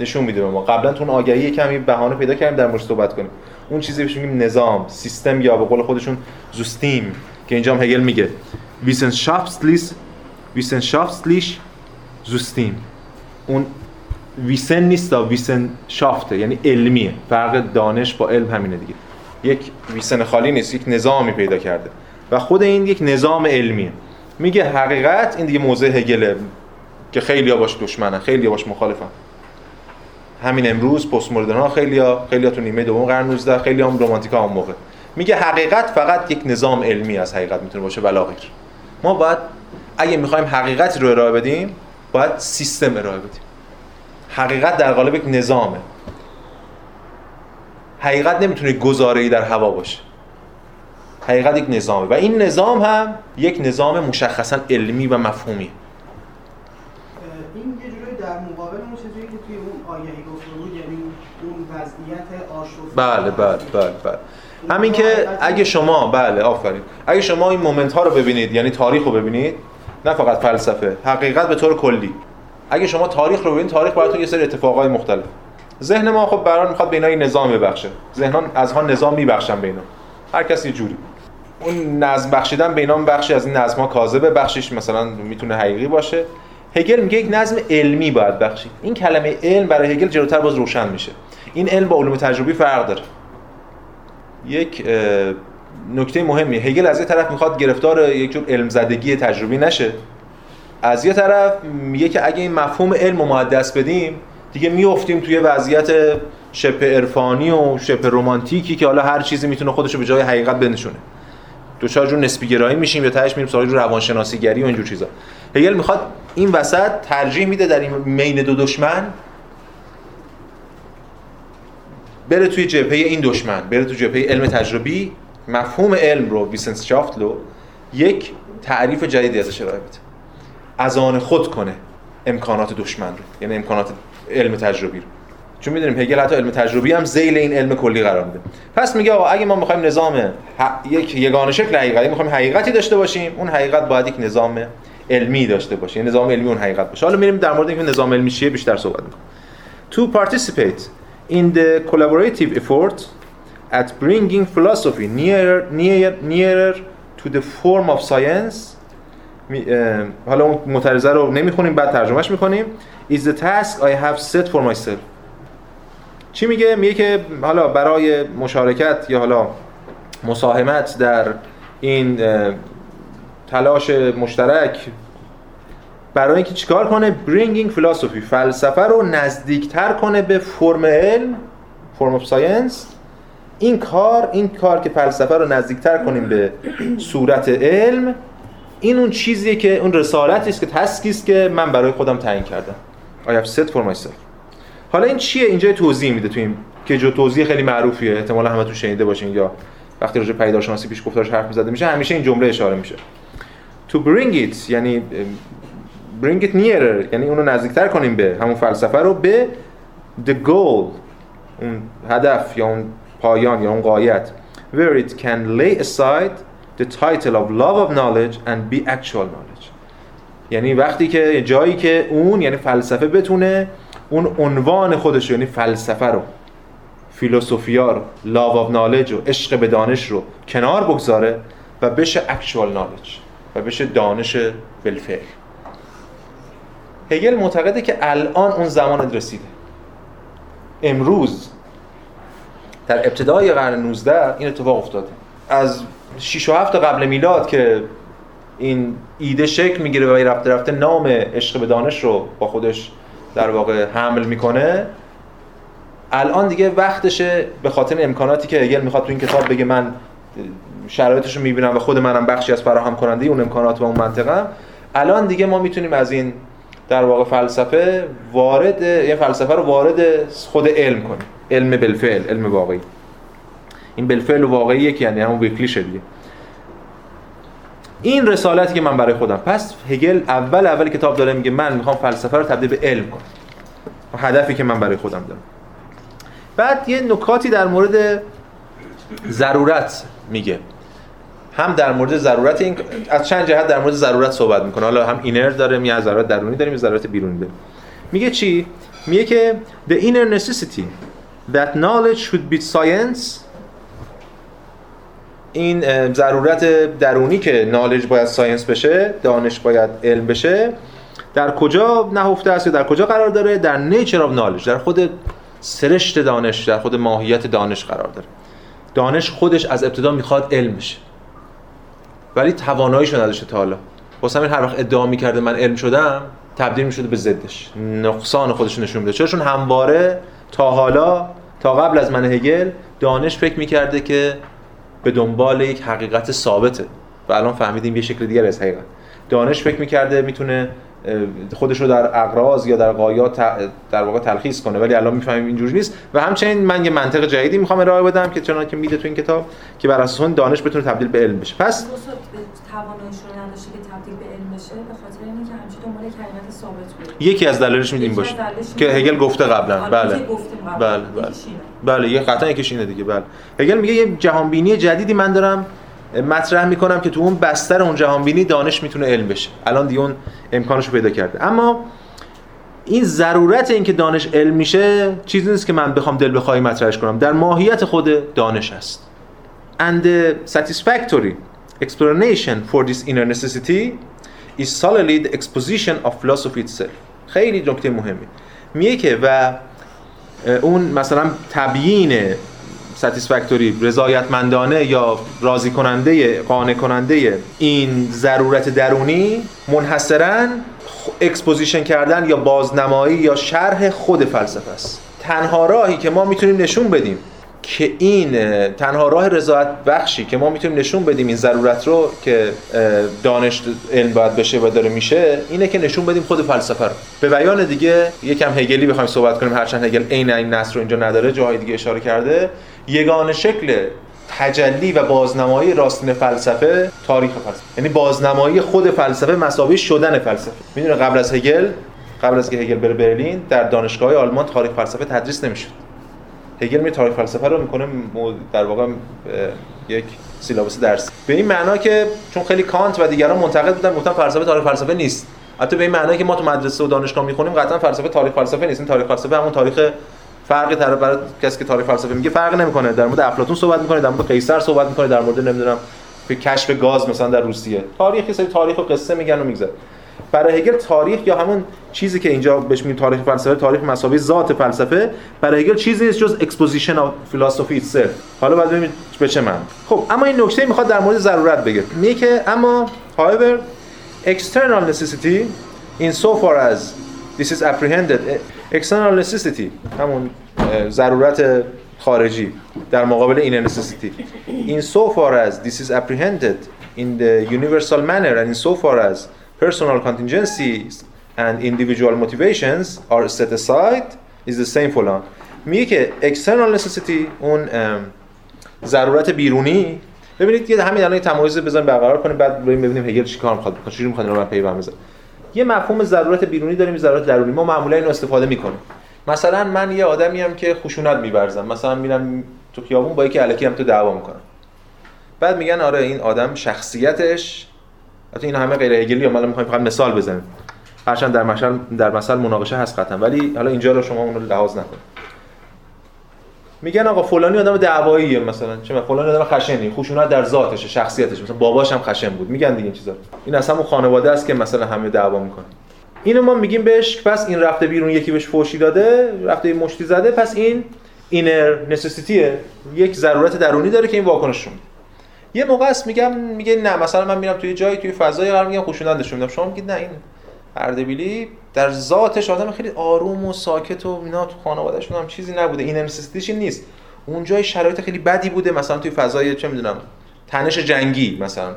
نشون میده. ما قبلا تو اون آگاهی کمی بهانه پیدا کردیم در موردش صحبت کنیم. اون چیزی بهش میگیم نظام، سیستم، یا به قول خودشون زوستیم که اینجا هم هگل میگه ویسنشافتلیش ویسنشافتلیش زوستیم. اون ویسن نیست، ویسنشافت یعنی علمیه. فرق دانش با علم همینه دیگه. یک ویسن خالی نیست، یک نظامی پیدا کرده و خود این یک نظام علمیه. میگه حقیقت این دیگه موضع هگله که خیلی‌ها باش دشمنن، خیلی‌ها باش مخالفن. همین امروز پست مدرن‌ها، خیلی‌ها خیلی‌ها تو نیمه دوم قرن نوزدهم، خیلی‌ها هم رمانتیک‌ها اون موقع. میگه حقیقت فقط یک نظام علمی از حقیقت میتونه باشه ولا غیر. ما باید اگه می‌خوایم حقیقت رو ارائه بدیم، باید سیستم ارائه بدیم. حقیقت در قالب یک نظامه. حقیقت نمیتونه گزاره‌ای در هوا باشه. حقیقت یک نظامه و این نظام هم یک نظام مشخصاً علمی و مفهومی. در مقابل اون چیزی که توی اون آگهی گفتگو، یعنی اون وضعیت آشفت. بله بله بله بله. همین که اگه شما بله آفرین. اگه شما این مومنت ها رو ببینید، یعنی تاریخ رو ببینید، نه فقط فلسفه، حقیقت به طور کلی. اگه شما تاریخ رو ببینید، تاریخ براتون یه سری اتفاقای مختلف. ذهن ما خب برام میخواد به اینا نظام ببخشه. ذهنان از ها نظام میبخشن به اینا. هر کس یه جوری. اون نظم بخشیدن به اینا، بخشی از این نظم‌ها کاذبه، بخشیش مثلا میتونه حقیقی باشه. هگل میگه یک نظم علمی باید بخشید. این کلمه علم برای هگل جلوتر باز روشن میشه. این علم با علوم تجربی فرق داره. یک نکته مهمی. هگل از یه طرف میخواد گرفتار یک جور علم زدگی تجربی نشه، از یه طرف میگه که اگه این مفهوم علم رو مقدس بدیم دیگه میافتیم توی وضعیت شبه عرفانی و شبه رمانتیکی که حالا هر چیزی میتونه خودشو به جای حقیقت بنشونه، دوچار جور نسبی گرایی میشیم یا تهش میریم سراغ جور روانشناسی گری و اینجور چیزا. هگل میخواد این وسط ترجیح میده در این بین دو دشمن بره توی جبهه این دشمن، بره توی جبهه علم تجربی. مفهوم علم رو ویسنسچافتلو یک تعریف جدیدی ازش ارائه میده، از آن خود کنه امکانات دشمن رو، یعنی امکانات علم تجربی رو، چون میدونیم هگل حتی علم تجربی هم ذیل این علم کلی قرار میده. پس میگه آقا اگه ما میخوایم نظام ح... یک یگانه شکل حقیقتی میخوایم حقیقتی داشته باشیم، اون حقیقت باید یک نظام علمی داشته باشه، یعنی نظام علمی اون حقیقت باشه. حالا میریم در مورد اینکه نظام علمی چیه بیشتر صحبت میکنیم. To participate in the collaborative effort at bringing philosophy nearer nearer nearer to the form of science. حالا اون مترجمه رو نمیخونیم، بعد ترجمهش میکنیم. Is the task I have set for myself. چی میگه؟ میگه که حالا برای مشارکت یا حالا مساهمت در این تلاش مشترک، برای اینکه چیکار کنه؟ bringing philosophy، فلسفه رو نزدیکتر کنه به فرم علم، form of science. این کار، این کار که فلسفه رو نزدیکتر کنیم به صورت علم، این اون چیزیه که اون رسالتی است که تسکی است که من برای خودم تعیین کردم. I have set for myself. حالا این چیه؟ اینجا توضیح میده تو این که جو توضیح خیلی معروفیه، احتمالاً همتون شنیده باشین یا وقتی راجع به پدیدارشناسی پیش گفتارش حرف می‌زده میشه همیشه این جمله اشاره میشه. To bring it، یعنی bring it nearer، یعنی اونو نزدیکتر کنیم به همون فلسفه رو، به the goal، اون هدف یا اون پایان یا اون غایت. Where it can lay aside the title of love of knowledge and be actual knowledge. یعنی وقتی که جایی که اون یعنی فلسفه بتونه اون عنوان خودش، یعنی فلسفه رو، فیلسوفیا رو، love of knowledge رو، عشق به دانش رو کنار بگذاره و بشه actual knowledge و بشه دانش بالفعل. هگل معتقده که الان اون زمان رسیده. امروز در ابتدای قرن نوزدهم این اتفاق افتاده. از شش و هفت قبل میلاد که این ایده شکل میگیره و رفته رفته نام عشق به دانش رو با خودش در واقع حمل میکنه، الان دیگه وقتشه به خاطر امکاناتی که هگل میخواد تو این کتاب بگه من شرایطش رو میبینم و خود منم بخشی از فراهم کننده اون امکانات و اون منطقم، الان دیگه ما میتونیم از این در واقع فلسفه وارد، یعنی فلسفه رو وارد خود علم کنیم، علم بالفعل، علم واقعی. این بالفعل واقعیه که یعنی همون ویکلی شدیه این رسالتی که من برای خودم. پس هگل اول اول کتاب داره میگه من میخوام فلسفه رو تبدیل به علم کنم، هدفی که من برای خودم دارم. بعد یه نکاتی در مورد ضرورت میگه، هم در مورد ضرورت این... از چند جهت در مورد ضرورت صحبت میکنه. حالا هم اینر داره، یه ضرورت درونی داریم، یه ضرورت بیرونی داریم. میگه چی؟ میگه که the inner necessity that knowledge should be science. این ضرورت درونی که نالج باید ساینس بشه، دانش باید علم بشه، در کجا نهفته است یا در کجا قرار داره؟ در نیچر آف نالج، در خود سرشت دانش، در خود ماهیت دانش قرار داره. دانش خودش از ابتدا میخواد علم بشه، ولی تواناییش نداشته تا حالا، واسه همین هر وقت ادعا میکرده من علم شدم تبدیل میشده به ضدش، نقصان خودش نشون میده. چون همواره تا حالا، تا قبل از من هگل، دانش فکر میکرده که به دنبال یک حقیقت ثابته و الان فهمیدیم یه شکل دیگر از حقیقت. دانش فکر میکرده میتونه خودش رو در اغراض یا در غایات در واقع تلخیص کنه، ولی الان میفهمیم اینجوری نیست. و همچنین من یه منطق جدیدی میخوام ارائه بدم که چنانکه میده تو این کتاب که بر اساس اون دانش بتونه تبدیل به علم بشه. پس تواناییش رو نداشته که تبدیل به علم بشه، به خاطر اینکه همیشه دنبال حقیقت ثابت بود. یکی از دلایلش میدیم باشه که هگل گفته قبلا. بله بله بله بله یه قطعا یکیش اینه دیگه. بله هگل میگه یه جهان بینی جدیدی من دارم مطرح میکنم که تو اون بستر اون جهان بینی دانش میتونه علم بشه. الان دیگه اون امکانش رو پیدا کرده. اما این ضرورت این که دانش علم میشه چیزی نیست که من بخوام دل بخواهی مطرحش کنم، در ماهیت خود دانش است. And the satisfactory explanation for this inner necessity is solely the exposition of philosophy itself. خیلی نکته مهمی میگه که و اون مثلا تبیین ساتیسفکتوری، رضایتمندانه یا راضی کننده، قانع کننده این ضرورت درونی، منحصراً اکسپوزیشن کردن یا بازنمایی یا شرح خود فلسفه است. تنها راهی که ما میتونیم نشون بدیم که این تنها راه رضایت بخشی که ما میتونیم نشون بدیم این ضرورت رو که دانش علم باید بشه و داره میشه، اینه که نشون بدیم خود فلسفه رو. به بیان دیگه یکم هگلی بخوایم صحبت کنیم، هرچند هگل عین این نص رو اینجا نداره، جاهای دیگه اشاره کرده، یگانه شکل تجلی و بازنمایی راستین فلسفه تاریخ فلسفه، یعنی بازنمایی خود فلسفه مساوی شدن فلسفه. میدونه قبل از هگل، قبل از که هگل بره برلین، در دانشگاه‌های آلمان تاریخ فلسفه تدریس نمی‌شد. هگل می تاریخ فلسفه رو میکنه در واقع یک سیلابوس درسی، به این معنا که چون خیلی کانت و دیگران منتقد بودن گفتن فلسفه تاریخ فلسفه نیست، البته به این معنا که ما تو مدرسه و دانشگاه میخونیم قطعا فلسفه تاریخ فلسفه نیست. این تاریخ فلسفه همون تاریخ فرقی طرف برای کسی که تاریخ فلسفه میگه فرق نمیکنه، در مورد افلاطون صحبت میکنه، در مورد قیصر صحبت میکنه، در مورد نمیدونم که کشف گاز مثلا در روسیه، تاریخی سری تاریخ و قصه میگن و میگذره. برای هگل تاریخ یا همون چیزی که اینجا بهش میگیم تاریخ فلسفه، تاریخ مساوی ذات فلسفه، برای هگل چیزی نیست جز اکسپوزیشن اف فلسفی ایتسلف. حالا بعد ببینید به چه معنی. خب اما این نکته میخواد در مورد ضرورت بگه، میگه که اما however external necessity in so far as this is apprehended external necessity، همون ضرورت خارجی در مقابل این necessity in so far as this is apprehended in the universal manner and in so far as personal contingencies and individual motivations are set aside is the same فلان. میگه که external necessity، اون ضرورت بیرونی، ببینید یه همین الان یه تمایز بزنیم برقرار کنیم، بعد ببینیم هگل چیکار می‌خواد بکنه، چجوری می‌خواد اینا رو پیوند بزنه. یه مفهوم ضرورت بیرونی داریم، ضرورت درونی. ما معمولا اینو استفاده می‌کنیم. مثلا من یه آدمی ام که خشونت می‌ورزم، مثلا میرم تو خیابون با یکی الکی هم تو دعوا می‌کنم، بعد میگن آره این آدم شخصیتش، البته این همه غیر هگلی هم، الان میخوایم فقط مثال بزنیم، هرچند در مثل در مثل مناقشه هست قطعا، ولی حالا اینجا رو شما اون رو لحاظ نکنید. میگن آقا فلانی آدم دعواییه، مثلا چه مثلا فلانی آدم خشنی، خشونت در ذاتشه، شخصیتش، مثلا باباش هم خشن بود، میگن دیگه این چیزا، این اصلا اون خانواده است که مثلا همه دعوا میکنه. اینو ما میگیم بهش پس این رفته بیرون، یکی بهش فوشی داده، رفته مشتی زده، پس این اینر نسسیتیه، یک ضرورت درونی داره که این واکنش شون. یه موقع است میگم، میگه نه مثلا من میرم توی جایی توی فضای قرار میگم خوشونندش میدم، شما میگید نه این اردبیلی در ذاتش آدم خیلی آروم و ساکت و اینا، تو خانواده‌شون هم چیزی نبوده، این انسیستیش نیست، اون جای شرایط خیلی بدی بوده، مثلا توی فضای چه میدونم تنش جنگی مثلا،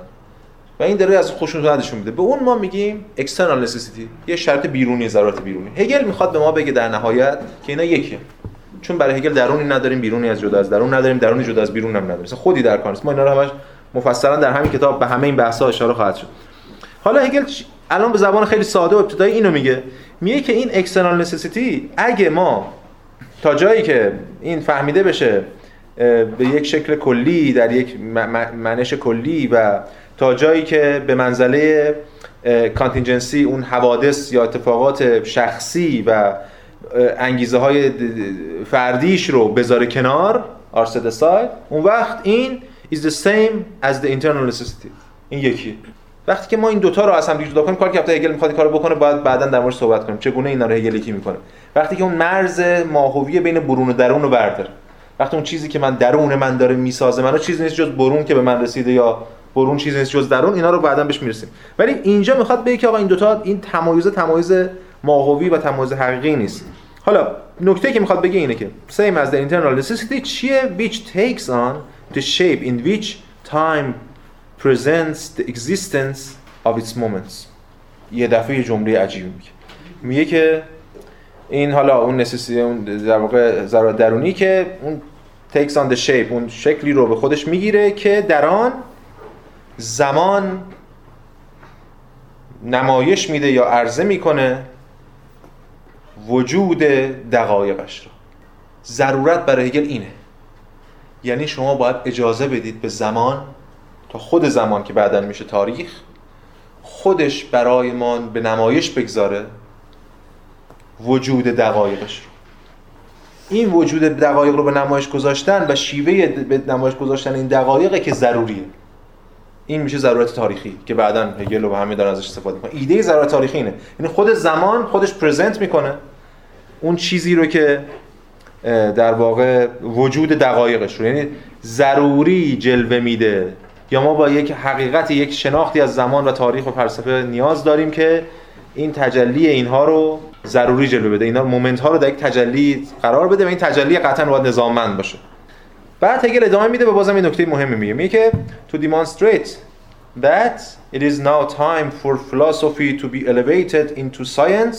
و این داره از خوشونندشون میده. به اون ما میگیم اکسترنال نسیسیتی، یه شرط بیرونی، ضرورت بیرونی. هگل میخواد به ما بگه در نهایت که اینا یکیه، چون برای هگل درونی نداریم، بیرونی از جدا از درون نداریم، درونی جدا از بیرون هم نداریم، مثلا خودی در کار نیست. ما اینا رو همش مفصلا در همین کتاب به همه این بحث‌ها اشاره خواهد شد. حالا هگل الان به زبان خیلی ساده و ابتدایی اینو میگه، میگه که این اکسترنال نسسیتی اگه ما تا جایی که این فهمیده بشه به یک شکل کلی، در یک معنیش کلی، و تا جایی که به منزله کانتینجنسی، اون حوادث یا اتفاقات شخصی و انگیزه های فردیش رو بذاره کنار، آرسد ساید، اون وقت این is the same as the internal necessity، این یکی. وقتی که ما این دوتا رو از هم جدا کنیم، کار که هگل میخواد این کارو بکنه، باید بعداً در موردش صحبت کنیم چگونه اینا رو هگل یکی میکنه. وقتی که اون مرز ماهویه بین برون و درون رو برداره، وقتی اون چیزی که من درون من داره میسازه منو چیزی نیست جز برون که به من رسیده، یا برون چیزی نیست جز درون، اینا رو بعداً بهش میرسیم. ولی اینجا میخواد بگه که آقا این دوتا، این تمایز تمایز ماهوی و تمایز حقیقی نیست. حالا نکته که میخواد بگه اینه که same as the internal necessity چیه؟ which takes on the shape in which time presents the existence of its moments. یه دفعه یه جمله عجیبی میگه، میگه که این حالا اون necessity، اون در واقع ضرورت درونی که اون takes on the shape، اون شکلی رو به خودش میگیره که در آن زمان نمایش میده یا عرضه میکنه وجود دقایقش رو. ضرورت برای هگل اینه، یعنی شما باید اجازه بدید به زمان، تا خود زمان که بعداً میشه تاریخ، خودش برای ما به نمایش بگذاره وجود دقایقش رو. این وجود دقایق رو به نمایش گذاشتن و شیوه به نمایش گذاشتن این دقایقه که ضروریه. این میشه ضرورت تاریخی که بعداً هگل و همه دارن ازش استفاده میکنن. ایده ضرورت تاریخی اینه، یعنی خود زمان خودش پرزنت میکنه اون چیزی رو که در واقع وجود دقایقش رو، یعنی ضروری جلوه میده. یا ما با یک حقیقت، یک شناختی از زمان و تاریخ و فلسفه نیاز داریم که این تجلی اینها رو ضروری جلوه بده، اینا مومنت ها رو در یک تجلی قرار بده و این تجلی قطعاً باید نظاممند باشه. بعد هگل ادامه میده و بازم این نکته مهمی میگه، میگه که to demonstrate that it is now time for philosophy to be elevated into science.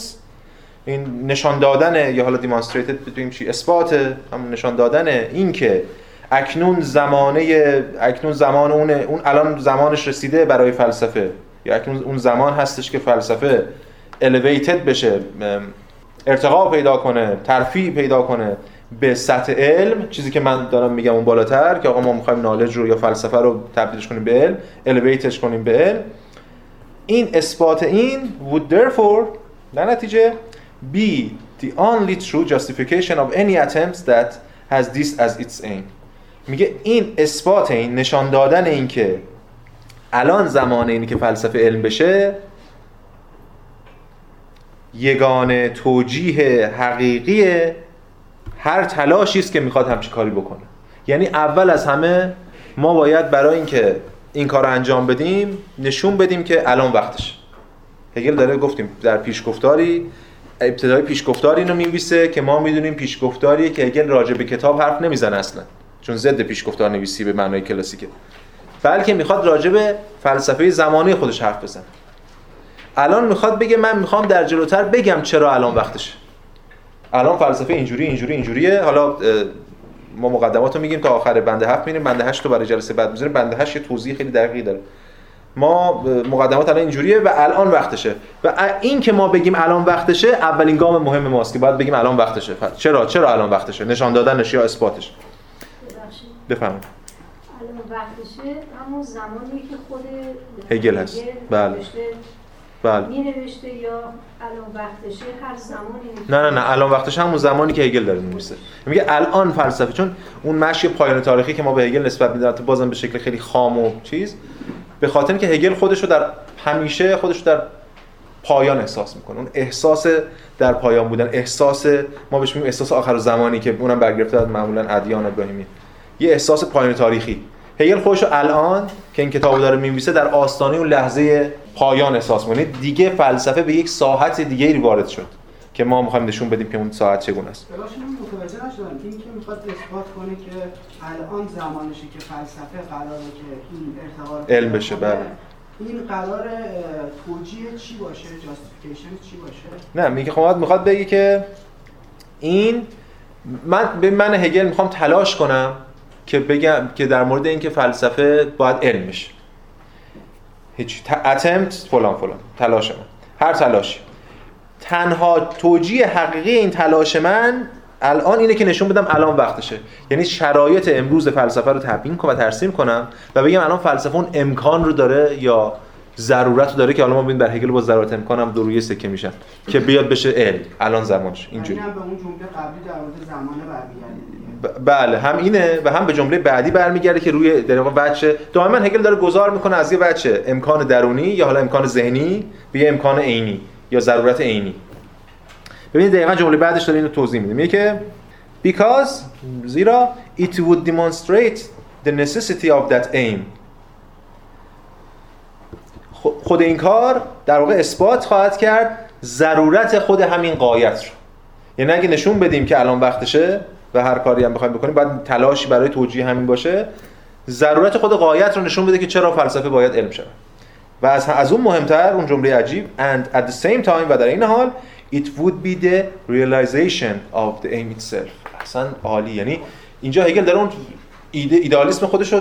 این نشان دادن، یا حالا demonstrated بتونیم چی، اثبات، هم نشان دادن این که اکنون زمانه، اکنون زمان اونه، اون الان زمانش رسیده برای فلسفه، یا اکنون اون زمان هستش که فلسفه elevated بشه، ارتقا پیدا کنه، ترفیع پیدا کنه به سطح علم. چیزی که من دارم میگم اون بالاتر، که آقا ما میخوایم نالج رو یا فلسفه رو تبدیلش کنیم به علم، elevateش کنیم به علم. این اثبات این would therefore، در نتیجه be the only true justification of any attempts that has this as its aim. میگه این اثبات این، نشان دادن این که الان زمان اینه که فلسفه علم بشه، یگانه توجیه حقیقی هر تلاشی است که میخواد همچین کاری بکنه. یعنی اول از همه ما باید برای اینکه این کار رو انجام بدیم نشون بدیم که الان وقتش. هگل داره، گفتیم در پیشگفتاری، ابتدای پیشگفتار اینو می‌نویسه که ما میدونیم پیشگفتاریه که هگل راجع به کتاب حرف نمیزنه اصلا، چون ضد پیشگفتار نویسی به معنای کلاسیکه، بلکه میخواد راجع به فلسفه زمانه خودش حرف بزنه. الان میخواد بگه من میخوام در جلوتر بگم چرا الان وقتشه، الان فلسفه اینجوری اینجوری اینجوریه. حالا ما مقدماتو میگیم تا آخر بنده هفت میریم، بنده هشت رو برای جلسه بعد میذاریم، بنده هشت یه توضیح خیلی دقیقی داره. ما مقدمات الان اینجوریه و الان وقتشه، و این که ما بگیم الان وقتشه اولین گام مهم ماست که باید بگیم الان وقتشه. چرا چرا الان وقتشه؟ نشان دادنش یا اثباتش. بفهمید الان وقتشه همون زمانی که خود هگل هست. بله بله. می نوشته یا الان وقتشه هر زمانی؟ نه نه نه، الان وقتشه همون زمانی که هگل داره می‌نویسه. میگه الان فلسفه، چون اون مشی پایان تاریخی که ما به هگل نسبت میدیم بازم به شکل خیلی خام و چیز، به خاطر اینکه هگل خودش رو در همیشه خودش رو در پایان احساس میکنه، اون احساس در پایان بودن، احساس ما بهش میگیم احساس آخر زمانی که اونم برگرفته از معمولا ادیان ابراهیمی، یه احساس پایان تاریخی. هگل خودش رو الان که این کتابو داره می‌نویسه در آستانه اون لحظه پایان احساس می‌کنه. دیگه فلسفه به یک ساحت دیگه‌ای وارد شد که ما می‌خوایم نشون بدیم که اون ساحت چگونه است. بلاش متوجه نشدن که اینکه می‌خواد اثبات کنه که الان زمانشه که فلسفه قراره که این ارتقا علم بشه. بله. این قرار توجیه چی باشه؟ جاستیفیکیشن چی باشه؟ نه، میگه خب می‌خواد بگه که این من به من هگل می‌خوام تلاش کنم که بگم که در مورد اینکه فلسفه باید علم بشه، هیچ اتمپت فلان فلان، تلاش من، هر تلاشی، تنها توجیه حقیقی این تلاش من الان اینه که نشون بدم الان وقتشه. یعنی شرایط امروز فلسفه رو تبیین کنم و ترسیم کنم و بگم الان فلسفه اون امکان رو داره یا ضرورت رو داره که الان ما ببین بر هگل با ضرورت امکان هم دو روی سکه میشن که بیاد بشه علم الان زمانش اینجوری. یعنی به اون جمله قبلی در مورد زمانه برمیگردید. بله، هم اینه و هم به جمله بعدی برمیگرده که روی در واقع بچه دائما هگل داره گذار میکنه از یه بچه امکان درونی یا حالا امکان ذهنی به یه امکان عینی یا ضرورت عینی. ببینید دقیقاً جمله بعدش داره اینو توضیح میده، میگه که because زیرا it would demonstrate the necessity of that aim. خود این کار در واقع اثبات خواهد کرد ضرورت خود همین غایت رو. یعنی اگه نشون بدیم که الان وقتشه و هر کاری هم بخوایم بکنیم باید تلاشی برای توجیه همین باشه، ضرورت خود غایت رو نشون بده که چرا فلسفه باید علم شود. و از از اون مهمتر اون جمله عجیب and at the same time، و در این حال it would be the realization of the aim itself. اصلا عالی. یعنی اینجا هگل داره اون ایده ایدئالیسم خودش رو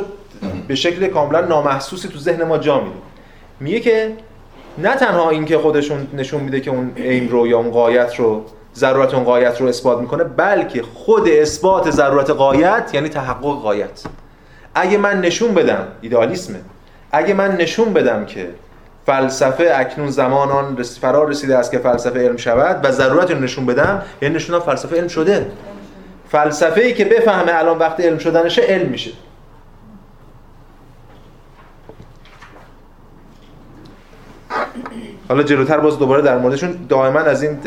به شکل کاملا نامحسوسی تو ذهن ما جا میده. میگه که نه تنها این که خودشون نشون میده که اون ایم رو یا اون غایت رو، ضرورت اون غایت رو اثبات میکنه، بلکه خود اثبات ضرورت غایت یعنی تحقق غایت. اگه من نشون بدم، ایدئالیسمه، اگه من نشون بدم که فلسفه اکنون زمانان فرا رسیده است که فلسفه علم شود و ضرورت رو نشون بدم، یعنی نشونم فلسفه علم شده. فلسفه‌ای که بفهمه الان وقت علم شدنشه علم میشه. حالا جلوتر باز دوباره در موردشون دائما از این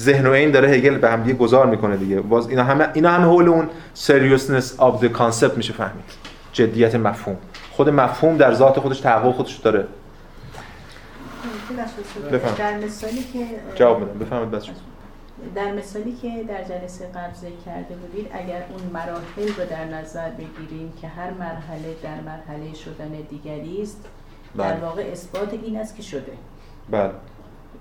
ذهن و عین داره هگل به هم دیگه گذار میکنه دیگه. باز اینا همه اینا همه حول اون seriousness of the concept میشه فهمید، جدیت مفهوم. خود مفهوم در ذات خودش تحقق خودش داره. بفهم. در مثالی که جواب میدم بفهمید بس شد. در مثالی که در جلسه قبل ذکر کرده بودید، اگر اون مراحل رو در نظر بگیریم که هر مرحله در مرحله شدن دیگری است، در واقع اثبات این است که شده. بله.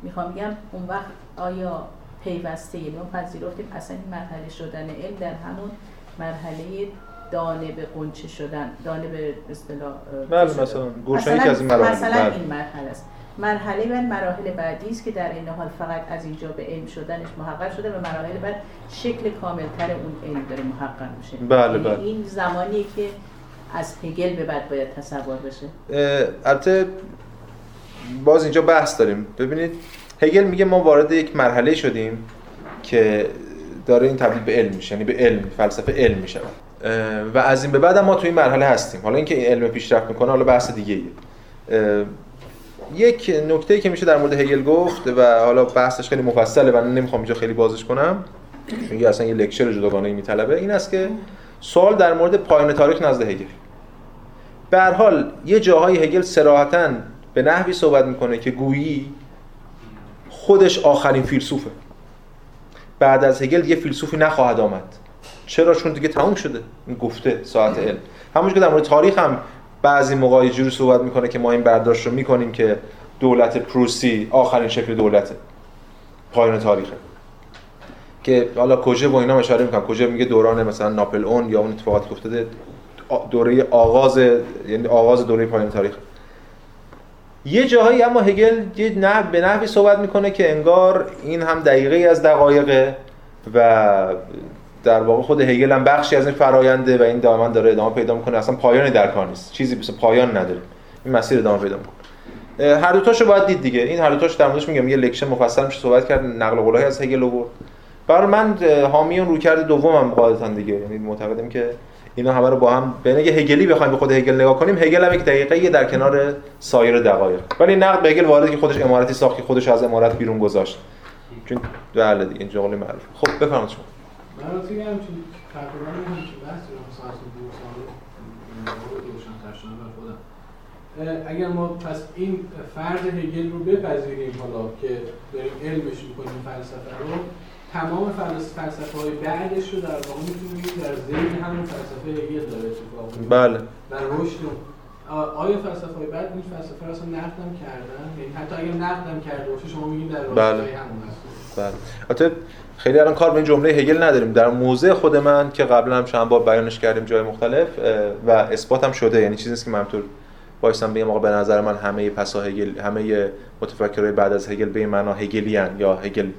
میخوام بگم اون وقت آیا پیوسته علم و پذیرفتیم اصلا این مرحله شدن علم در همون مرحله دانه به قنچه شدن، دانه به اصطلاح بله مثلا گوشه‌ای که از این مراحل مثلا بلد. این مرحله است. مرحله بعد مراحل بعدی است که در این حال فقط از اینجا به علم شدنش محقق شده و مراحل بعد شکل کاملتر اون علم داره محقق میشه. بله بله. این زمانیه که از هگل به بعد باید تصور بشه. البته باز اینجا بحث داریم. ببینید هگل میگه ما وارد یک مرحله شدیم که داره این تبدیل به علم میشه، یعنی به علم، فلسفه علم میشه و از این به بعد ما توی این مرحله هستیم. حالا اینکه علم پیشرفت میکنه حالا بحث دیگه ایه. یک نکته‌ای که میشه در مورد هگل گفت و حالا بحثش خیلی مفصله و نمیخوام اینجا خیلی بازش کنم چون اصلا یه لکچر جداگانه‌ای میطلبه، این است که سوال در مورد پایان تاریخ نزد هگل. به هر حال یه جاهای هگل صراحتاً به نحوی صحبت میکنه که گویی خودش آخرین فیلسوفه. بعد از هگل یه فیلسوفی نخواهد آمد. چرا؟ چون دیگه تموم شده. این گفته ساعت علم. همونجور که در مورد تاریخ هم بعضی موقع یه جوری صحبت میکنه که ما این برداشت رو میکنیم که دولت پروسی آخرین شکل دولته، پایان تاریخه، که حالا کجا و اینا اشاره میکنم. کجا میگه دوران مثلا ناپل اون یا اون اتفاقاتی که افتاده دوره آغاز، یعنی آغاز دوره پایان تاریخ. یه جاهایی اما هگل یه نه به نحوی صحبت میکنه که انگار این هم دقیقه‌ای از دقایقه و در واقع خود هگل هم بخشی از این فراینده و این دائما داره ادامه پیدا میکنه، اصلا پایانی در کار نیست، چیزی بس پایان نداره، این مسیر ادامه پیدا میکنه. هر دو تاشو باید دید دیگه. این هر دو تاش در موردش میگم یه لکچر مفصل میشه صحبت کرد، نقل قولایی از هگل آورد. برای من حامی اون رویکرد دومم غالبا دیگه، یعنی معتقدم که اینا همه رو با هم بین که هگلی بخوایم به خود هگل نگاه کنیم، هگل هم یک دقیقه‌ای در کنار سایر دقایق. ولی نقد به هگل وارد که خودش عمارتی ساخت که خودش از عمارت بیرون گذاشت. چون بله دیگه این جمله معروف. خب بفرمایید شما. من دیگه همین تقریبا همین بحث رو ساعت دو ساعت روشن ترشون بر خودم. اگر ما پس این فرض هگل رو بپذیریم حالا که داریم علمش می‌کنیم فلسفه رو، تمام فلسفه فلسفه‌های بعدش رو در واقع می‌تونیم در ذهن همون فلسفه هگل داره اتفاق می‌افته. بله. در رشد آیا فلسفه‌های بعد این فلسفه رو اصلا نقدم کردن؟ یعنی حتی اگه نقدم کرده باشه شما می‌گین در رابطه همون هست. بله. البته خیلی الان کار به این جمله هگل نداریم. در موضع خود من که قبلا هم چند بار بیانش کردیم جای مختلف و اثباتم شده، یعنی چیزی نیست که من همطور وایسم بگم آقا به نظر من همه پسا هگل، همه متفکرای بعد از هگل به این معنا هگلیان یا هگل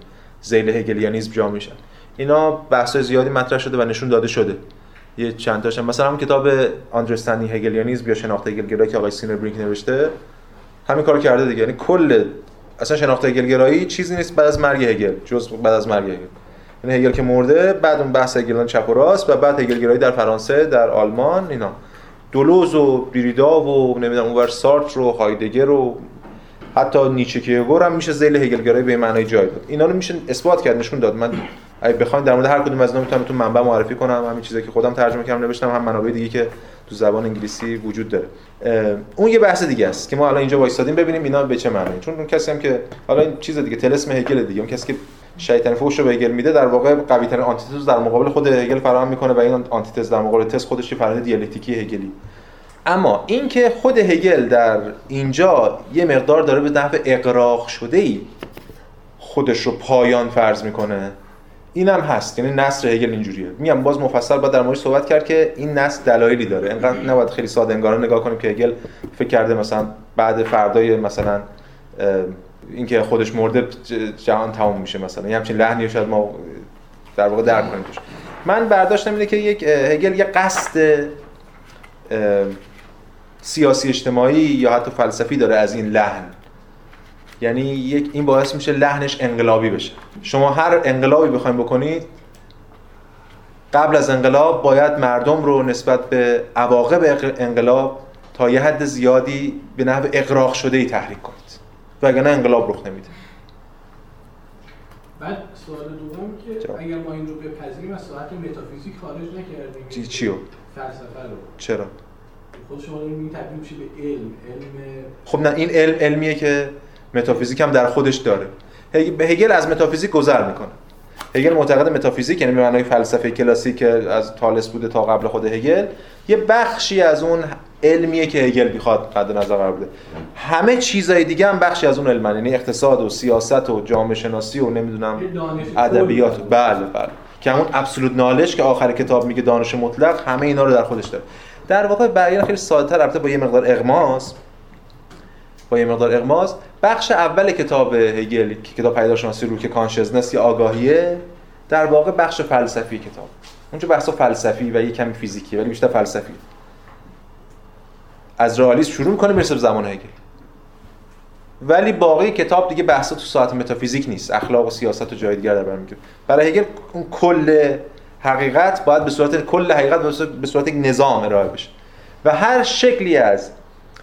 ذیل هگلیانیسم جا میشن. اینا بحث‌های زیادی مطرح شده و نشون داده شده. یه چند تاشم مثلا هم کتاب Understanding Hegelianism یا شناخت هگل‌گرایی که آقای سینر برینک نوشته همین کارو کرده دیگه. یعنی کل اصلا شناخت هگل‌گرایی چیزی نیست بعد از مرگ هگل، جز بعد از مرگ هگل. یعنی هگل که مرده، بعد اون بحث هگل‌گرایی چپ و راست و بعد هگل‌گرایی در فرانسه، در آلمان، اینا دولوز و بریدا و نمیدونم اونور سارتر و هایدگر و حتی نیچه که گور هم میشه ذیل هگل‌گرایی به معنای جای داد. اینا رو میشه اثبات کرد، نشون داد. من اگه بخواید در مورد هر کدوم از اینا میتونم تو منبع معرفی کنم، همین چیزایی که خودم ترجمه کردم نوشتم، هم منابع دیگه که تو زبان انگلیسی وجود داره. اون یه بحث دیگه است که ما الان اینجا وایسادیم ببینیم اینا به چه معنی. چون اون کسی هم که حالا این چیز دیگه طلسم هگل دیگه، اون کسی که شیطان فوشو به هگل میده در واقع قوی ترین آنتیتز در مقابل خود هگل فراهم میکنه و این آنتیتز در مقابل تز خودش فرآیند دیالکتیکی هگلی. اما اینکه خود هگل در اینجا یه مقدار داره به نحو اغراق شده‌ای خودش رو پایان فرض میکنه، اینم هست. یعنی نثر هگل اینجوریه. میگم باز مفصل باید در موردش صحبت کرد که این نثر دلایلی داره. اینقدر نباید خیلی ساده انگارانه نگاه کنیم که هگل فکر کرده مثلا بعد فردای مثلا اینکه خودش مرده جهان تمام میشه، مثلا یه همچین لحنی شاید ما در واقع درک کنیم توش. من برداشتم اینه که یک هگل یه قصد سیاسی اجتماعی یا حتی فلسفی داره از این لحن. یعنی یک این باعث میشه لحنش انقلابی بشه. شما هر انقلابی بخواید بکنید قبل از انقلاب باید مردم رو نسبت به عواقب انقلاب تا یه حد زیادی به نحو اغراق شده‌ای تحریک کنید، وگرنه انقلاب رخ نمیده. بعد سوال دوم که جا. اگر ما این رو بپذیریم از ساحت متافیزیک خارج نکردیم چیو؟ فلسفه رو. چرا؟ خود شما داریم این تبدیل میشه به علم. علم خب نه، این علم علمیه که متافیزیک هم در خودش داره. هگل از متافیزیک گذر میکنه. هگل معتقد متافیزیک، یعنی به معنای فلسفه کلاسیک از تالس بوده تا قبل خود هگل، یه بخشی از اون علمیه که هگل میخواد قد نظر قرار بده. همه چیزای دیگه هم بخشی از اون علمه، یعنی اقتصاد و سیاست و جامعه شناسی و نمیدونم ادبیات. بله بله، که همون ابسولوت نالج که آخر کتاب میگه دانش مطلق، همه اینا رو در خودش داره. در واقع بیان خیلی ساده‌تر، البته با یه مقدار اغماض، با یه مقدار اغماض بخش اول کتاب هگل که کتاب پیداشناسی رو که کانشسنس یا آگاهیه، در واقع بخش فلسفی کتاب. اونجا بحث فلسفی و یه کمی فیزیکی، ولی بیشتر فلسفی. از رئالیسم شروع می‌کنه میرسه به زمان هگل. ولی باقی کتاب دیگه بحثا تو ساعت متافیزیک نیست، اخلاق و سیاست و جای دیگه در برمیاد. برای هگل اون کل حقیقت باید به صورت کل حقیقت به صورت یک نظام ارائه بشه و هر شکلی از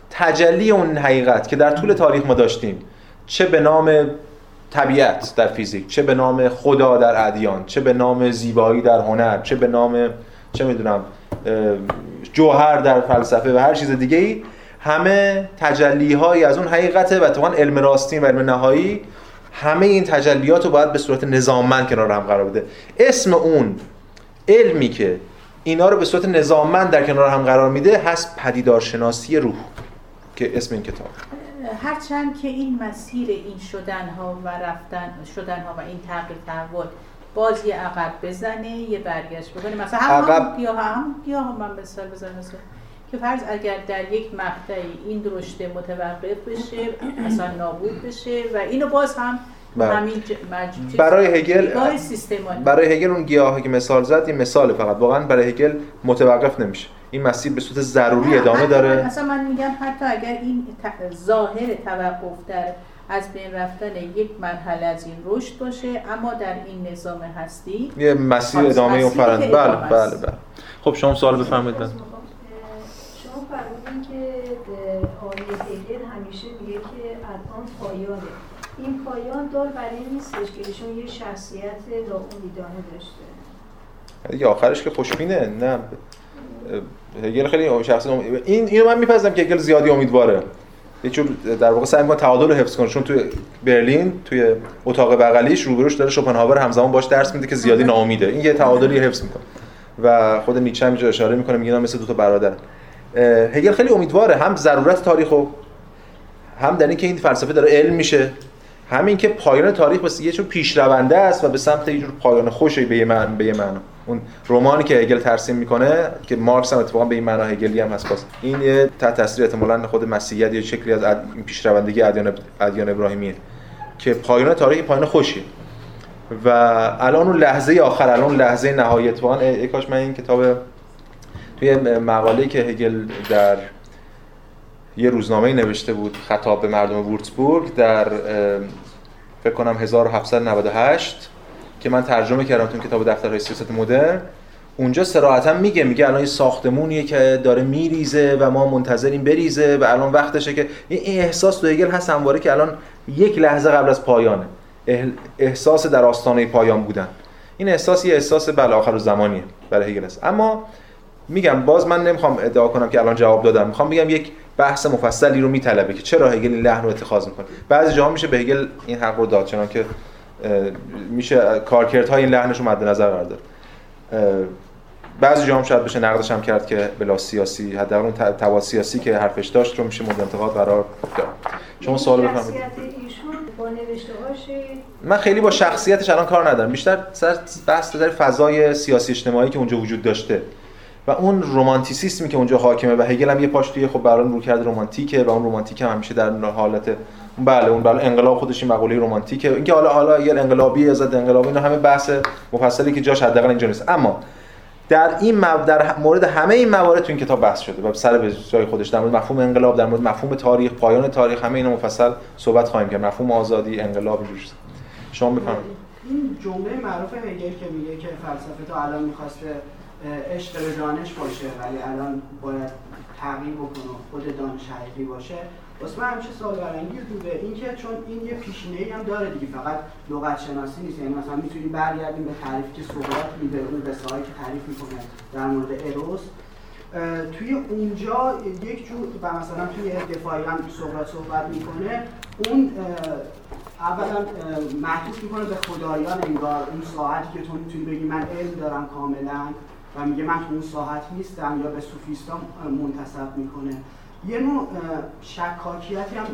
تجلی اون حقیقت که در طول تاریخ ما داشتیم، چه به نام طبیعت در فیزیک، چه به نام خدا در ادیان، چه به نام زیبایی در هنر، چه به نام چه میدونم جوهر در فلسفه و هر چیز دیگه ای، همه تجلی‌هایی از اون حقیقته و طبعاً علم راستین و علم نهایی همه این تجلیات رو باید به صورت نظاممند کنار هم قرار بده. اسم اون علمی که اینا رو به صورت نظاممند در کنار هم قرار میده هست پدیدارشناسی روح که اسم این کتاب. هرچند که این مسیر این شدن‌ها و رفتن شدن‌ها و این تغییر تحول باز یه عقب بزنه یه برگشت بکنه، مثلا هم یا هم یا هم من مثال بزنم که فرض اگر در یک مقطعی این درشته متوقف بشه، اصلا نابود بشه و اینو باز هم همین مجموعه برای هگل برای هگل اون گیاهی که مثال زد این مثال فقط، واقعا برای هگل متوقف نمیشه این مسیر، به صورت ضروری ادامه داره. مثلا من میگم حتی اگر این ظاهر توقف در از بین رفتن یک مرحله از این رشد باشه، اما در این نظام هستی یه مسیر ادامه اون فرند. بله بله بله, بله. خب شما سوال بفرمایید. شما فرمودین که آقای هگل همیشه میگه که الان پایانه. این پایان دار برای نیستش که ایشون یه شخصیت داومیدانه داشته. دیگه آخرش که خوشبینه. نه هگل خیلی شخصی این اینو من میپذیرم که هگل زیادی امیدواره. یکی در واقع سعی می‌کنه تعادل رو حفظ کنه، چون توی برلین توی اتاق بغلیش روبروش داره شوپنهاور همزمان باش درس میده که زیادی ناامیده. این یه تعادلی حفظ میکنه و خود نیچه هم اینجا اشاره میکنه، میگه اینا مثل دو تا برادر. هگل خیلی امیدواره، هم ضرورت تاریخو، هم در اینکه این فلسفه داره علم میشه، همین که پایان تاریخ بس یه جور پیشرونده است و به سمت یه جور پایان خوشی به من به من اون رمانی که هگل ترسیم میکنه که مارکس هم اتفاقا به این معنا هگلی هم هست، باز این یه تحت تاثیر احتمالاً خود مسیحیت یا شکلی از اد... این پیشروندگی ادیان ادیان ابراهیمیه که پایان تاریخ پایان خوشیه و الان اون لحظه آخر، الان لحظه نهایی. اتفاقا ای کاش من این کتاب توی مقاله‌ای که هگل در یه روزنامه نوشته بود خطاب به مردم وورتسبورگ در فکر کنم هزار و هفتصد و نود و هشت که من ترجمه کردم تو کتاب دفترهای سیاست مدرن، اونجا صراحتاً میگه میگه الان یه ساختمونیه که داره میریزه و ما منتظریم بریزه و الان وقتشه که این احساس تو هگل هست همواره که الان یک لحظه قبل از پایانه، احساس در آستانه پایان بودن. این احساس یه احساس بله آخر زمانیه برای هگل است. اما میگم باز من نمیخوام ادعا کنم که الان جواب دادم، میخوام بگم یک بحث مفصلی رو میطلبه که چرا هگل این لحن رو اتخاذ میکنه. بعضی جاها میشه به هگل این حق رو داد، چنان که میشه کارکردهای این لحنش رو مد نظر قرار داد. بعضی جاها هم شاید بشه نقدش هم کرد که بلا سیاسی، حداقل اون توا سیاسی که حرفش داشت رو میشه مورد انتقاد قرار داد. شما سوال بفرمایید. با نوشته‌هاش من خیلی با شخصیتش الان کار ندارم، بیشتر بحث در فضای سیاسی اجتماعی که اونجا وجود داشته و اون رمانتیسیسمی که اونجا حاکمه و هگل هم یه پاش توی خب برای رو کرد رمانتیکه و اون رمانتیک هم همیشه در حالت بله اون بله انقلاب خودش این مقوله رمانتیکه، اینکه حالا حالا یه انقلابیه ضد انقلابی، اینا همه بحث مفصلی که جاش حداقل اینجا نیست. اما در این مب... در مورد همه این موارد تو این کتاب بحث شده و سر به جای خودش، در مورد مفهوم انقلاب، در مورد مفهوم تاریخ، پایان تاریخ، همه اینا مفصل صحبت خواهیم کرد. مفهوم آزادی، انقلاب، اینجوری. شما بفرمایید. این جمله معروف هگل که میگه که فلسفه تا الان می‌خواسته عشق به دانش باشه ولی الان باید تغییر بکنه خود دانش حقیقی باشه، واسه من همیشه سوال برانگیز بوده اینکه چون این یه پیشینه‌ای هم داره دیگه، فقط لغت شناسی نیست. یعنی مثلا میتونیم برگردیم به تعریفی که سقراط میده، اون بسایی که تعریف میکنه در مورد اروس، توی اونجا یک جور و مثلا توی دفاعی هم سقراط صحبت میکنه، اون اولا محکوم میکنه به خدایان انگار، اون ساعتی که تو میتونی بگی من علم دارم کاملا و میگه من تو اون ساعت نیستم، یا به سوفیستا منتسب میکنه. یه نوع شکاکیتی هم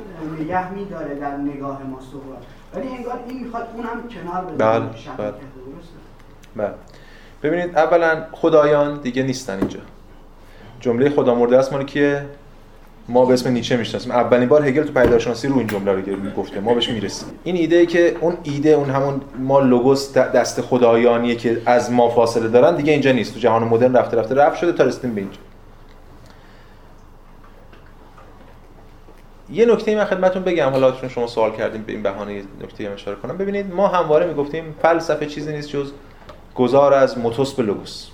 نگه میداره در نگاه ما سقراط، ولی انگار این میخواد اونم کنار بذاره. شکاکیت درسته؟ بله. ببینید اولا خدایان دیگه نیستن اینجا. جمله خدا مرده است مال کیه؟ ما به اسم نیچه میشناسیم. اولین بار هگل تو پدیدارشناسی رو این جمله رو گفته، ما بهش میرسیم. این ایده ای که اون ایده اون همون ما لوگوس دست خدایانیه که از ما فاصله دارن دیگه اینجا نیست. تو جهان مدرن رفته رفته رفت شده تا رسیدیم به اینجا. یه نکته‌ای من خدمتتون بگم، حالا چون شما سوال کردیم به این بهانه یه نکته‌ای اشاره کنم. ببینید ما همواره میگفتیم فلسفه چیزی نیست جز گذار از موتوس به لوگوس،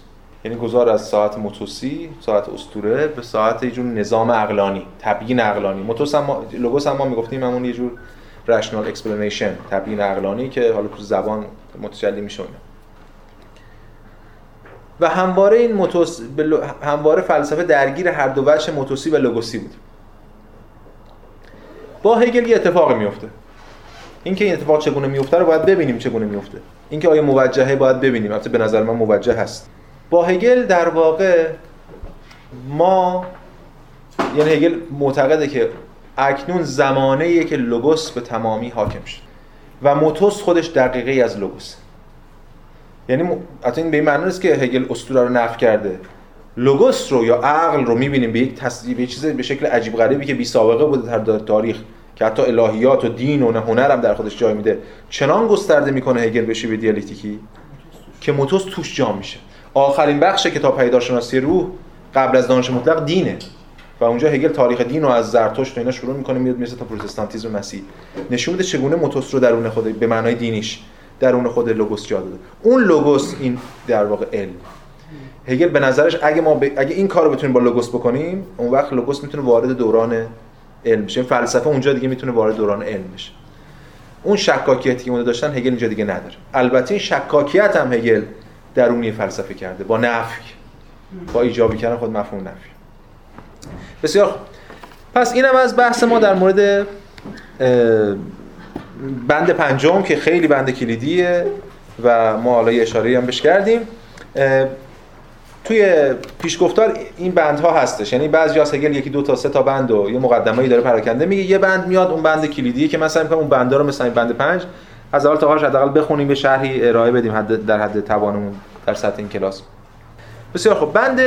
یعنی گذار از ساعت موتوسی، ساعت اسطوره، به ساعت یه جور نظام عقلانی، تبیین عقلانی. موتوس هم ما، لوگوس هم ما میگفتیم همون یه جور رشنال اکسپلینیشن، تبیین عقلانی که حالا تو زبان متجلی میشه. و همواره این موتوس بلو... همواره فلسفه درگیر هر دو وجه موتوسی و لوگوسی بود. با هگل یه اتفاق میفته. اینکه این اتفاق چگونه میفته رو باید ببینیم چگونه میفته. اینکه آیا موجهه باید ببینیم، البته به نظر من موجه هست. با هگل در واقع ما، یعنی هگل معتقده که اکنون زمانه‌ایه که لوگوس به تمامی حاکم شد و موتوس خودش دقیقه‌ای از لوگوس. یعنی حتی این به این معنی نیست که هگل اسطوره رو نفی کرده. لوگوس رو یا عقل رو می‌بینیم به یک تصویر، یک چیز به شکل عجیب غریبی که بی سابقه بوده در تاریخ، که حتی الهیات و دین و هنر هم در خودش جای میده. چنان گسترده می‌کنه هگل به شیوه دیالکتیکی که موتوس توش جا میشه. آخرین بخش کتاب پدیدارشناسی روح قبل از دانش مطلق دینه و اونجا هگل تاریخ دین رو از زرتشت و اینا شروع می‌کنه، میاد میرسه تا پروتستانتیسم مسیح. نشون میده چگونه موتوس رو درون خود، به معنای دینیش، درون خود لوگوس جا داده. اون لوگوس، این در واقع علم. هگل به نظرش اگه ما ب... اگه این کارو بتونیم با لوگوس بکنیم، اون وقت لوگوس میتونه وارد دوران علم بشه. فلسفه اونجا دیگه میتونه وارد دوران علم بشه. اون شکاکیتی که اونها داشتن هگل اینجا دیگه نداره. البته این شکاکیت هم هگل درونی فلسفه کرده با نفی، با ایجابی کردن خود مفهوم نفی. بسیار خوب. پس اینم از بحث ما در مورد بند پنجم که خیلی بند کلیدیه و ما حالا یه اشاره‌ای هم بهش کردیم. توی پیشگفتار این بندها هستش، یعنی بعضی از هگل یکی دو تا سه تا بند و یه مقدمه‌ای داره پراکنده میگه. یه بند میاد اون بند کلیدیه که مثلا میگم اون بندا رو مثلا بند پنج از اول تا آخرش حداقل بخونیم، به شرحی ارائه بدیم حد در حد توانمون در سطح این کلاس. بسیار خب. بند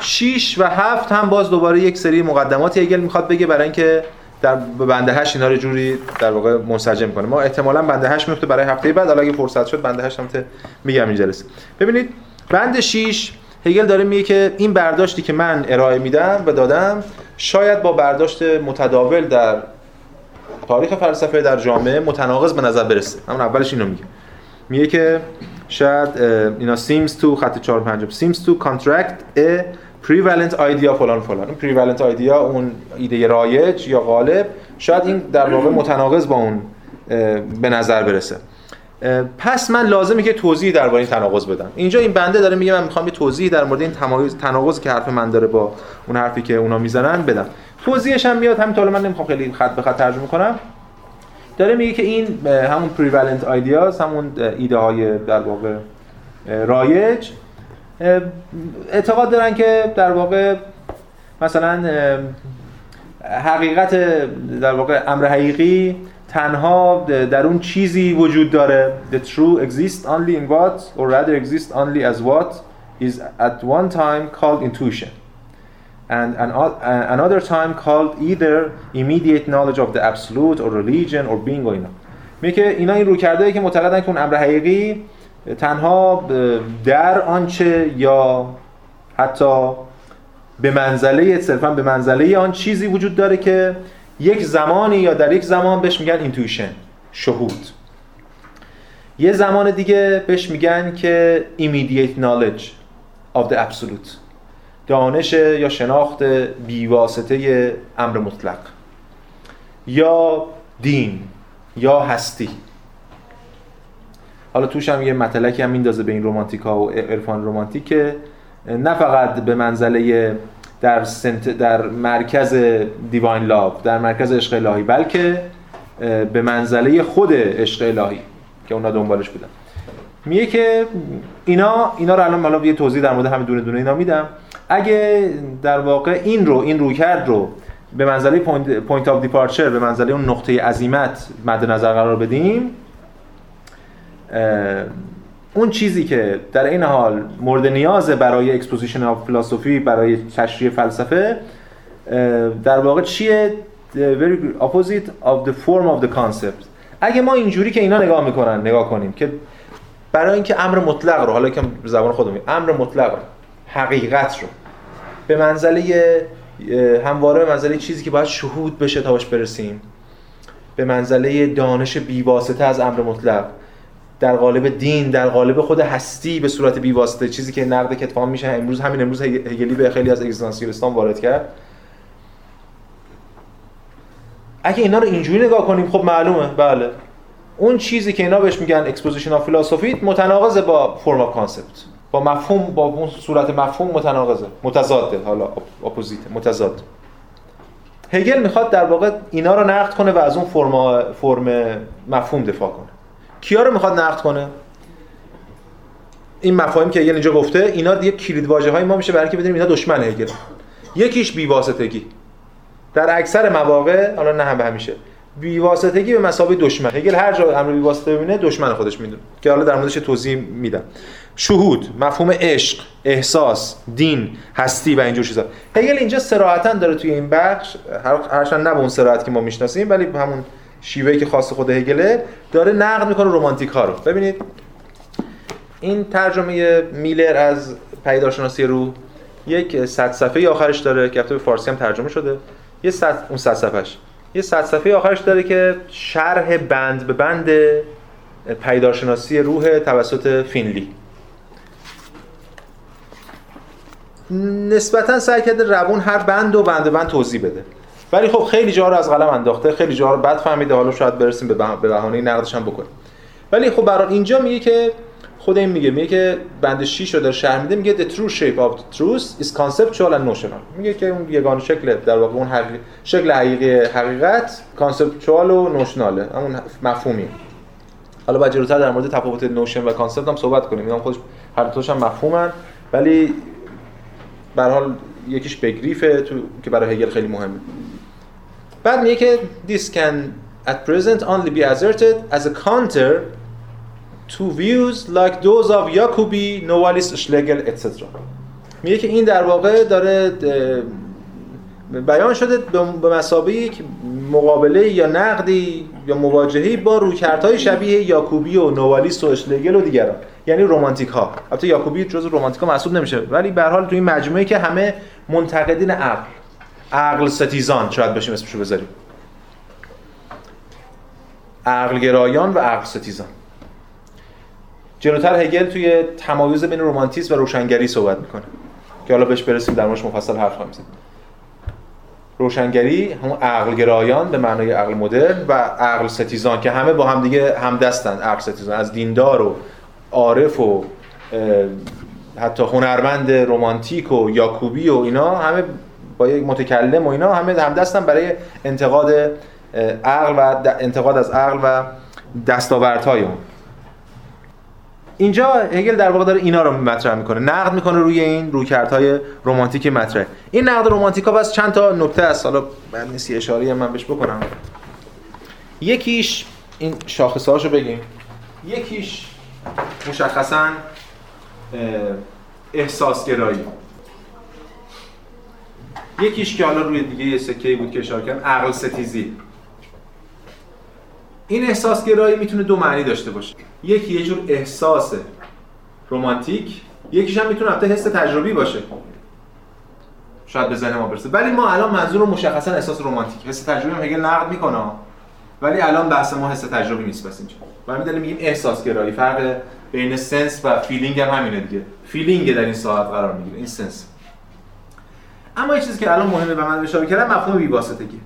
شش و هفت هم باز دوباره یک سری مقدمات هگل میخواد بگه برای اینکه در بند هشت اینا رو جوری در واقع منسجم کنه. ما احتمالاً بند هشت میفته برای هفته بعد، حالا اگه فرصت شد بند هشت هم میگم این جلسه. ببینید بند شش هگل داره میگه که این برداشتی که من ارائه میدم و دادم شاید با برداشت متداول در تاریخ فلسفه در جامعه متناقض به نظر برسه. همون اولش اینو میگه. میگه که شاید اینا seems to خط چهار پنج seems to contract a prevalent idea فلان فلان. اون prevalent idea، اون ایده رایج یا غالب، شاید این در واقع متناقض با اون به نظر برسه. پس من لازمه که توضیحی درباره این تناقض بدم. اینجا این بنده داره میگه من میخوام یه توضیحی در مورد این تمایز تناقض که حرف من داره با اون حرفی که اونا میزنن بدم. توضیحش هم میاد همین طور، من نمیخوام خیلی خط به خط ترجمه کنم. داره میگه که این همون prevalent ideas، همون ایده های در واقع رایج، اعتقاد دارن که در واقع مثلا حقیقت، در واقع امر حقیقی تنها در اون چیزی وجود داره. The true exists only in what or rather exists only as what is at one time called intuition and another time called either immediate knowledge of the absolute or religion or being or اینا. میگه اینا این روکرده‌ای که معتقدن که اون امر حقیقی تنها در آنچه یا حتی به منزله، صرفاً به منزله آن چیزی وجود داره که یک زمانی یا در یک زمان بهش میگن اینتویشن، شهود. یه زمان دیگه بهش میگن که immediate knowledge of the absolute، دانش یا شناخت بیواسطه امر مطلق. یا دین یا هستی. حالا توش هم یه مطلقی هم میندازه به این رومانتیک ها و عرفان رومانتیک که نه فقط به منزله در سنت در مرکز دیواین لاف، در مرکز عشق الهی، بلکه به منزله خود عشق الهی که اونا دنبالش بودن. میگه که اینا اینا رو الان حالا یه توضیح در مورد همه دونه دونه اینا میدم. اگه در واقع این رو این رویکرد رو به منزله پوینت آف دیپارچر، به منزله اون نقطه عزیمت مد نظر قرار بدیم، اون چیزی که در این حال مورد نیاز برای اکسپوزیشن آف فلسفی، برای تشریح فلسفه، در واقع چیه؟ very opposite of the form of the concept. اگه ما اینجوری که اینا نگاه میکنن نگاه کنیم که برای اینکه امر مطلق رو، حالا که زبان خودم میگم، امر مطلق رو، حقیقت رو به منزله همواره به منزله چیزی که باید شهود بشه تا بهش برسیم، به منزله دانش بی‌واسطه از امر مطلق، در قالب دین، در قالب خود هستی به صورت بی‌واسطه، چیزی که نقد کتفان میشه امروز، همین امروز هگلی به خیلی از اگزیستانسیالیستان وارد کرد. اگه اینا رو اینجوری نگاه کنیم، خب معلومه بله اون چیزی که اینا بهش میگن اکسپوزیشن آف فلسفی متناقض با فرم آف کانسپت، با مفهوم، با اون صورت مفهوم متناقضه، متضاده، حالا اپوزیت، متضاد. هگل میخواد در واقع اینا رو نقد کنه و از اون فرم فرم مفهوم دفاع کنه. کیا رو میخواد نقد کنه؟ این مفاهیم که هگل اینجا گفته، اینا دیگه کلید واژه‌های ما میشه برای اینکه بدونیم اینا دشمن هگل. یکیش بی‌واسطگی. در اکثر مواقع، حالا نه هم به همیشه، بی‌واسطگی به مثابه دشمن. هگل هر جا امر بی‌واسطه ببینه دشمن خودش میدونه که حالا در موردش توضیح میدم. شهود، مفهوم عشق، احساس، دین، هستی و اینجور چیزا. هگل اینجا صراحتاً داره توی این بخش، هرچند نه به اون صراحت که ما میشناسیم ولی همون شیوهی که خاص خود هگله، داره نقد میکنه رمانتیک ها رو. ببینید این ترجمه میلر از پیدایشناسی روح یک صد صفحه آخرش داره که البته به فارسی هم ترجمه شده. یه صد اون صد صفحهش یه صد صفحه آخرش داره که شرح بند به بند پیدایشناسی روح توسط فینلی. نسبتاً سعی کرده روان هر بند و بند به بند توضیح بده. ولی خب خیلی جا رو از قلم انداخته، خیلی جا رو بد فهمیده، حالا شاید برسیم به بهانه نقدش هم بکنه. ولی خب برای اینجا میگه که خود این میگه میگه که بند شش رو در شرح میده، میگه the true shape of the truth is conceptual and notional. میگه که اون یگانه شکل در واقع اون حقیق... شکل حقیقی حقیقت کانسپچوال و نوشناله، همون مفهومی. حالا بعد جلوتر در مورد تفاوت نوشن و کانسپت هم صحبت کنیم. اینا خودش هر دوش هم مفهومن، ولی به هر حال یکیش بگریفه تو... که برای هگل خیلی مهمه. بعد میگه که this can at present only be asserted as a counter to views like those of Jacobi, Novalis, Schlegel et cetera. میگه که این در واقع داره بیان شده به مثابه یک مقابله یا نقدی یا مواجهه‌ای با رویکردهای شبیه یاکوبی و نوالیس و اشلگل و دیگران، یعنی رومانتیک ها. البته یاکوبی جزو رومانتیک ها محسوب نمیشه، ولی به هر حال تو این مجموعه که همه منتقدین عقل، عقل ستیزان شاید بشیم اسمشو بذاریم، عقل گرایان و عقل ستیزان. جلوتر هگل توی تمایز بین رومانتیسم و روشنگری صحبت میکنه که حالا بهش برسیم، در موردش مفصل حرف خواهیم زد. روشنگری همون عقل گرایان به معنای عقل مدرن و عقل ستیزان که همه با هم دیگه همدستن. عقل ستیزان از دیندار و عارف و حتی هنرمند رومانتیک و یاکوبی و اینا، همه با یک متکلم و اینا، همه همدستن برای انتقاد عقل و انتقاد از عقل و دستاوردهای اون. اینجا هگل در واقع داره اینا رو مطرح میکنه، نقد میکنه روی این رویکردهای رمانتیک مطرح. این نقد رمانتیکا بس چند تا نکته است، حالا من نیست اشاره من بهش بکنم. یکیش این شاخصهاشو بگیم، یکیش مشخصاً احساسگرایی، یکیش که حالا روی دیگه یه سکه‌ای بود که اشاره کردم، عقل ستیزی. این احساسگرایی میتونه دو معنی داشته باشه، یکی یه جور احساس رمانتیک، یکیش هم میتونه البته حس تجربی باشه، شاید به ذهن ما برسه. ولی ما الان منظور رو مشخصاً احساس رمانتیک، حس تجربی هم هگل نقد میکنه، ولی الان بحث ما حس تجربی نیست. بس اینجا ما میدونیم میگیم احساسگرایی، فرق بین سنس و فیلینگ هم همینه دیگه، فیلینگ در این ساعت قرار میگیره، این سنس. اما یه چیزی که الان مهمه و من اشاره کردم، مفهوم بی‌واسطگی.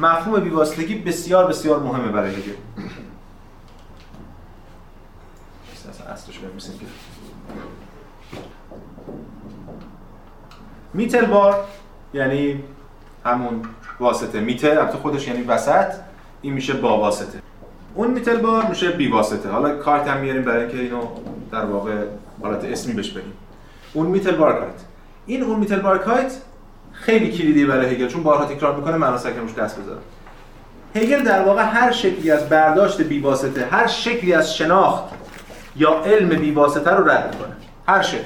مفهوم بیواسطگی بسیار بسیار مهمه برای هگل. میتلبار یعنی همون واسطه، میتل البته خودش یعنی وسط، این میشه با واسطه، اون میتلبار میشه بی واسطه. حالا کارت هم میاریم برای اینکه اینو در واقع حالت اسمی بهش بدیم. اون میتلبار کارت، این اون میتلبار کارت خیلی کلیدی برای هگل، چون بارها تکرار میکنه معنی سکرمش دست بذاره. هگل در واقع هر شکلی از برداشت بی واسطه، هر شکلی از شناخت یا علم بی واسطه رو رد میکنه، هر شکل،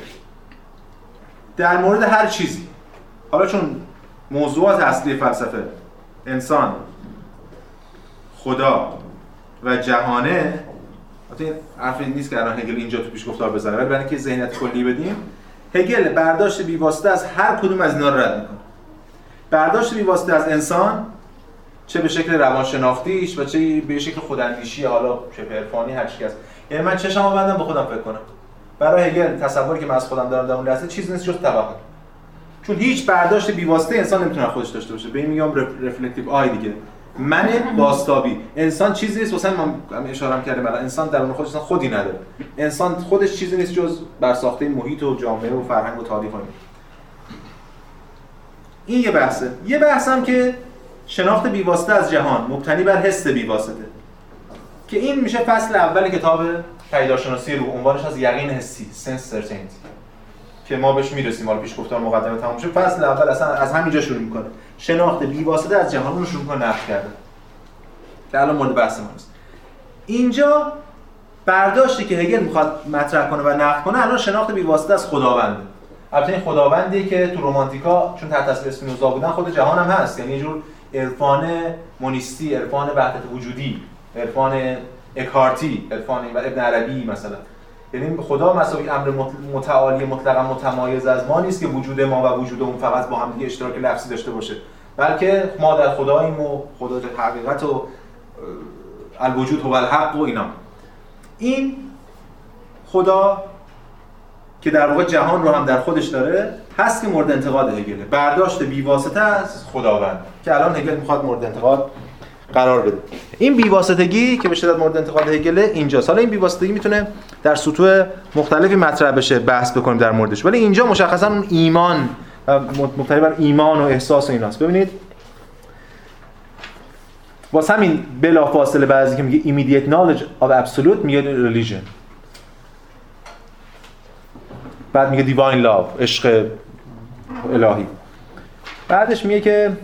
در مورد هر چیزی. حالا چون موضوعات اصلی فلسفه انسان، خدا و جهانه، البته این حرفی نیست که الان هگل اینجا تو پیش گفتار بزنه، ولی برای اینکه ذهنیت کلی بدیم، هگل برداشت بیواسطه از هر کدوم از اینا رو رد میکنه. برداشت بیواسطه از انسان، چه به شکل روانشناختیش و چه به شکل خوداندیشی، حالا چه عرفانی، هر چیزی است. یعنی من چشمو ببندم به خودم فکر کنم، برای هگل تصوری که من از خودم دارم در اون لحظه چیزی نیست جز توهم، چون هیچ برداشت بیواسطه انسان نمیتونه خودش داشته باشه. به این میگم رفلکتیو آی دیگه، من باستابی. انسان چیزی نیست، واسه من اشاره کردم برای انسان درون خودش خودی نداره، انسان خودش چیزی نیست جز برساخته محیط و جامعه و فرهنگ و تاریخ. این یه بحثه. یه بحث هم که شناخت بیواسطه از جهان مبتنی بر حس بیواسطه، که این میشه فصل اول کتاب پیداشناسی روح، عنوانش از یقین حسی، sense certainty، که ما بهش میرسیم. حالا پیش گفتار مقدمه تمام شد، فصل اول اصلا از همینجا شروع میکنه، شناخت بیواسطه از جهان رو شروع میکنه نقد کرده، که الان مورد بحث ما نیست. اینجا برداشتی که هگل میخواد مطرح کنه و نقد کنه الان شناخت بیواسطه از خداونده. البته این خداوندی که تو رومانتیکا چون تحت تاثیر اسپینوزا بودن خود جهان هم هست، یعنی یه جور عرفان مونیستی، عرفان وحدت وجودی، عرفان اکارتی، عرفان ابن عربی مثلا. یعنی خدا مساوی امر متعالی مطلقاً متمایز از ما نیست که وجود ما و وجود اون فقط با هم دیگه اشتراک لفظی داشته باشه، بلکه ما در خداییم و خدا در حقیقت و الوجود هو الحق و اینا. این خدا که در واقع جهان رو هم در خودش داره هست که مورد انتقاد هگله، برداشت بیواسطه از خداوند، که الان هگل میخواد مورد انتقاد قرار بده. این بیواسطگی که به شدت مورد انتقاد هگل اینجاست. حالا این بیواسطگی میتونه در سطوح مختلفی مطرح بشه، بحث بکنیم در موردش، ولی اینجا مشخصا اون ایمان مبتنی بر ایمان و احساس و ایناست. ببینید واسه همین بلافاصله بعضی که میگه immediate knowledge of absolute میگه religion، بعد میگه divine love، عشق الهی، بعدش میگه که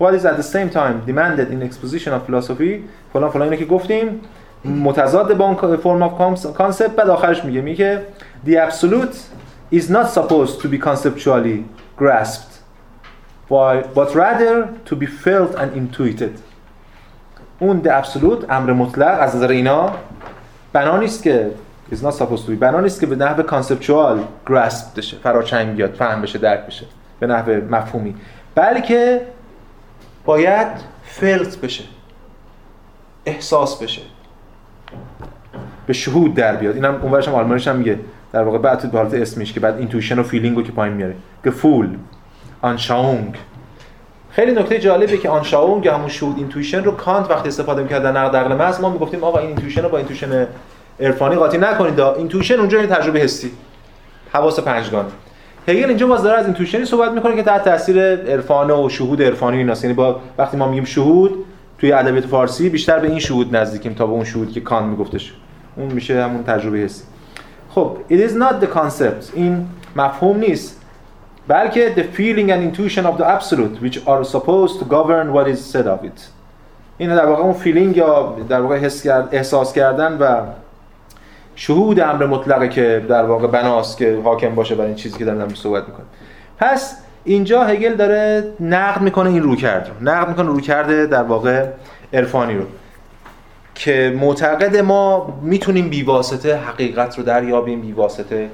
what is at the same time demanded in exposition of philosophy، فلان فلان، اینه که گفتیم متضاد با اون form of concept. بعد آخرش میگه میگه the absolute is not supposed to be conceptually grasped but rather to be felt and intuited. اون the absolute امر مطلق از نظر اینا بنا نیست که is not supposed to be، بنا نیست که به نحو conceptual grasped بشه، فراچنگ بیاد، فهم بشه، درک بشه به نحو مفهومی، بلکه باید فلت بشه، احساس بشه، به شهود در بیاد. اینم اونورش هم آلمانیش هم میگه در واقع بعد به حالت اسمیش، که بعد اینتویشن و فیلینگ رو که پایین میاره، گفول، آنشاونگ. خیلی نکته جالبه که آنشاونگ یا همون شهود، اینتویشن رو کانت وقتی استفاده میکرد در نقد عقل محض، ما میگفتیم آقا این اینتویشن رو با اینتویشن عرفانی قاطی نکنید، اینتویشن اونجا یعنی تجربه حسی، حواس پنجگانه. هگل اینجا باز داره از اینتویشنی صحبت میکنه که تحت تاثیر عرفان و شهود عرفانی ایناست. یعنی با وقتی ما میگیم شهود توی ادبیات فارسی بیشتر به این شهود نزدیکیم تا به اون شهود که کانت میگفتش، اون میشه همون تجربه حسی. خب it is not the concept، این مفهوم نیست، بلکه the feeling and intuition of the absolute which are supposed to govern what is said of it. این در واقع اون فیلینگ یا در واقع حس کرد، احساس کردن و شهود امر مطلقه که در واقع بناست که حاکم باشه برای این چیزی که داریم صحبت میکنیم. پس اینجا هگل داره نقد میکنه این رویکرد رو، نقد میکنه رویکرد در واقع عرفانی رو، که معتقد ما میتونیم بیواسطه حقیقت رو دریابیم، بیواسطه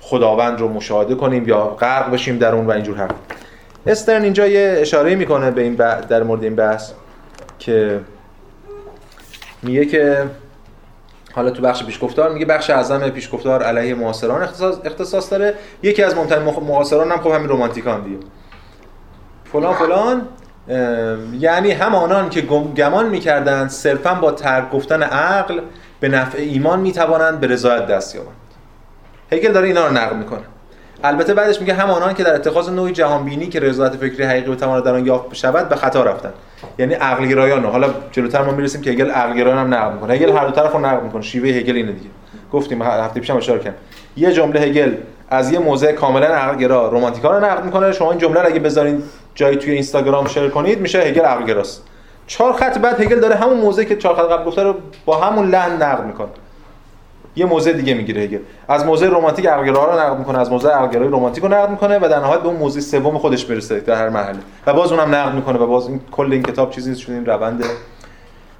خداوند رو مشاهده کنیم یا غرق بشیم در اون و اینجور حرف. استرن اینجا یه اشاره میکنه به این بح- در مورد این بحث، که میگه که حالا تو بخش پیشگفتار میگه بخش اعظم پیشگفتار علیه معاصران اختصاص اختصاص داره، یکی از مهمترین معاصران هم خب همین رمانتیکان دیگه، فلان فلان یعنی همانان که گمان می‌کردند صرفاً با ترک گفتن عقل به نفع ایمان می‌توانند به رضایت دست یابند. هگل داره اینا رو نقل می‌کنه. البته بعدش میگه همانان که در اتخاذ نوعی جهانبینی که رضایت فکری حقیقی بتواند در آن یافت شود به خطا رفتند. یعنی عقل گرایان. حالا جلوتر ما می‌رسیم که هگل عقل گرایان هم نقل می‌کنه. هگل هر دو طرفو نقل می‌کنه. شیوه هگل اینه دیگه. گفتیم هفته پیشم اشاره کردم. یه جمله هگل از یه موضع کاملاً عقل‌گرا رمانتیکا رو نقد می‌کنه. شما این جمله رو اگه بذارین جایی توی اینستاگرام شیر کنید میشه هگل عقل‌گراست. چهار خط بعد هگل داره همون موضعی که چهار خط قبل گفته رو با همون لحن نقد می‌کنه. یه موضع دیگه میگیره هگل. از موضع رمانتیک عقل‌گرا رو نقد می‌کنه، از موضع عقل‌گرای رمانتیک رو نقد می‌کنه و در نهایت به اون موضع سوم خودش میرسه در هر مرحله. و باز اونم نقد می‌کنه و باز این کل این کتاب چیزی شده این روند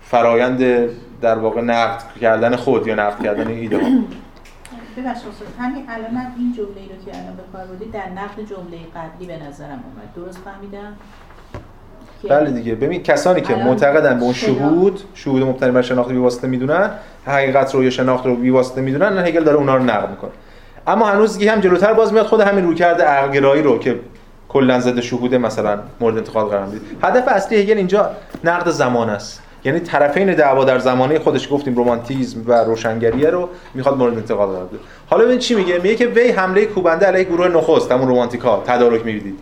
فرایند در واقع نقد کردن خود یا نقد کردن ایده ها. ببخشید همین الان هم این جمله ای رو که الان به کار بردید در نقد جمله قبلی به نظرم اومد. درست فهمیدم؟ بله دیگه. ببین کسانی که معتقدن به اون شهود، شهود مبتنی بر شناخت بی واسطه میدونن، حقیقت رو یا شناخت رو بی واسطه میدونن، هگل داره اونا رو نقد میکنه. اما هنوز دیگه هم جلوتر باز میاد خود همین رویکرد عقل‌گرایی رو که کلا زده شهود مثلا مورد انتقاد قرار میده. هدف اصلی هگل اینجا نقد زمان است. یعنی طرفین دعوا در زمانه خودش گفتیم رمانتیسم و روشنگریه رو میخواد مورد انتقاد قرار بده. حالا ببین چی میگه؟ میگه که وی حمله کوبنده علیه گروه نخست همون رمانتیک‌ها تدارک می‌دید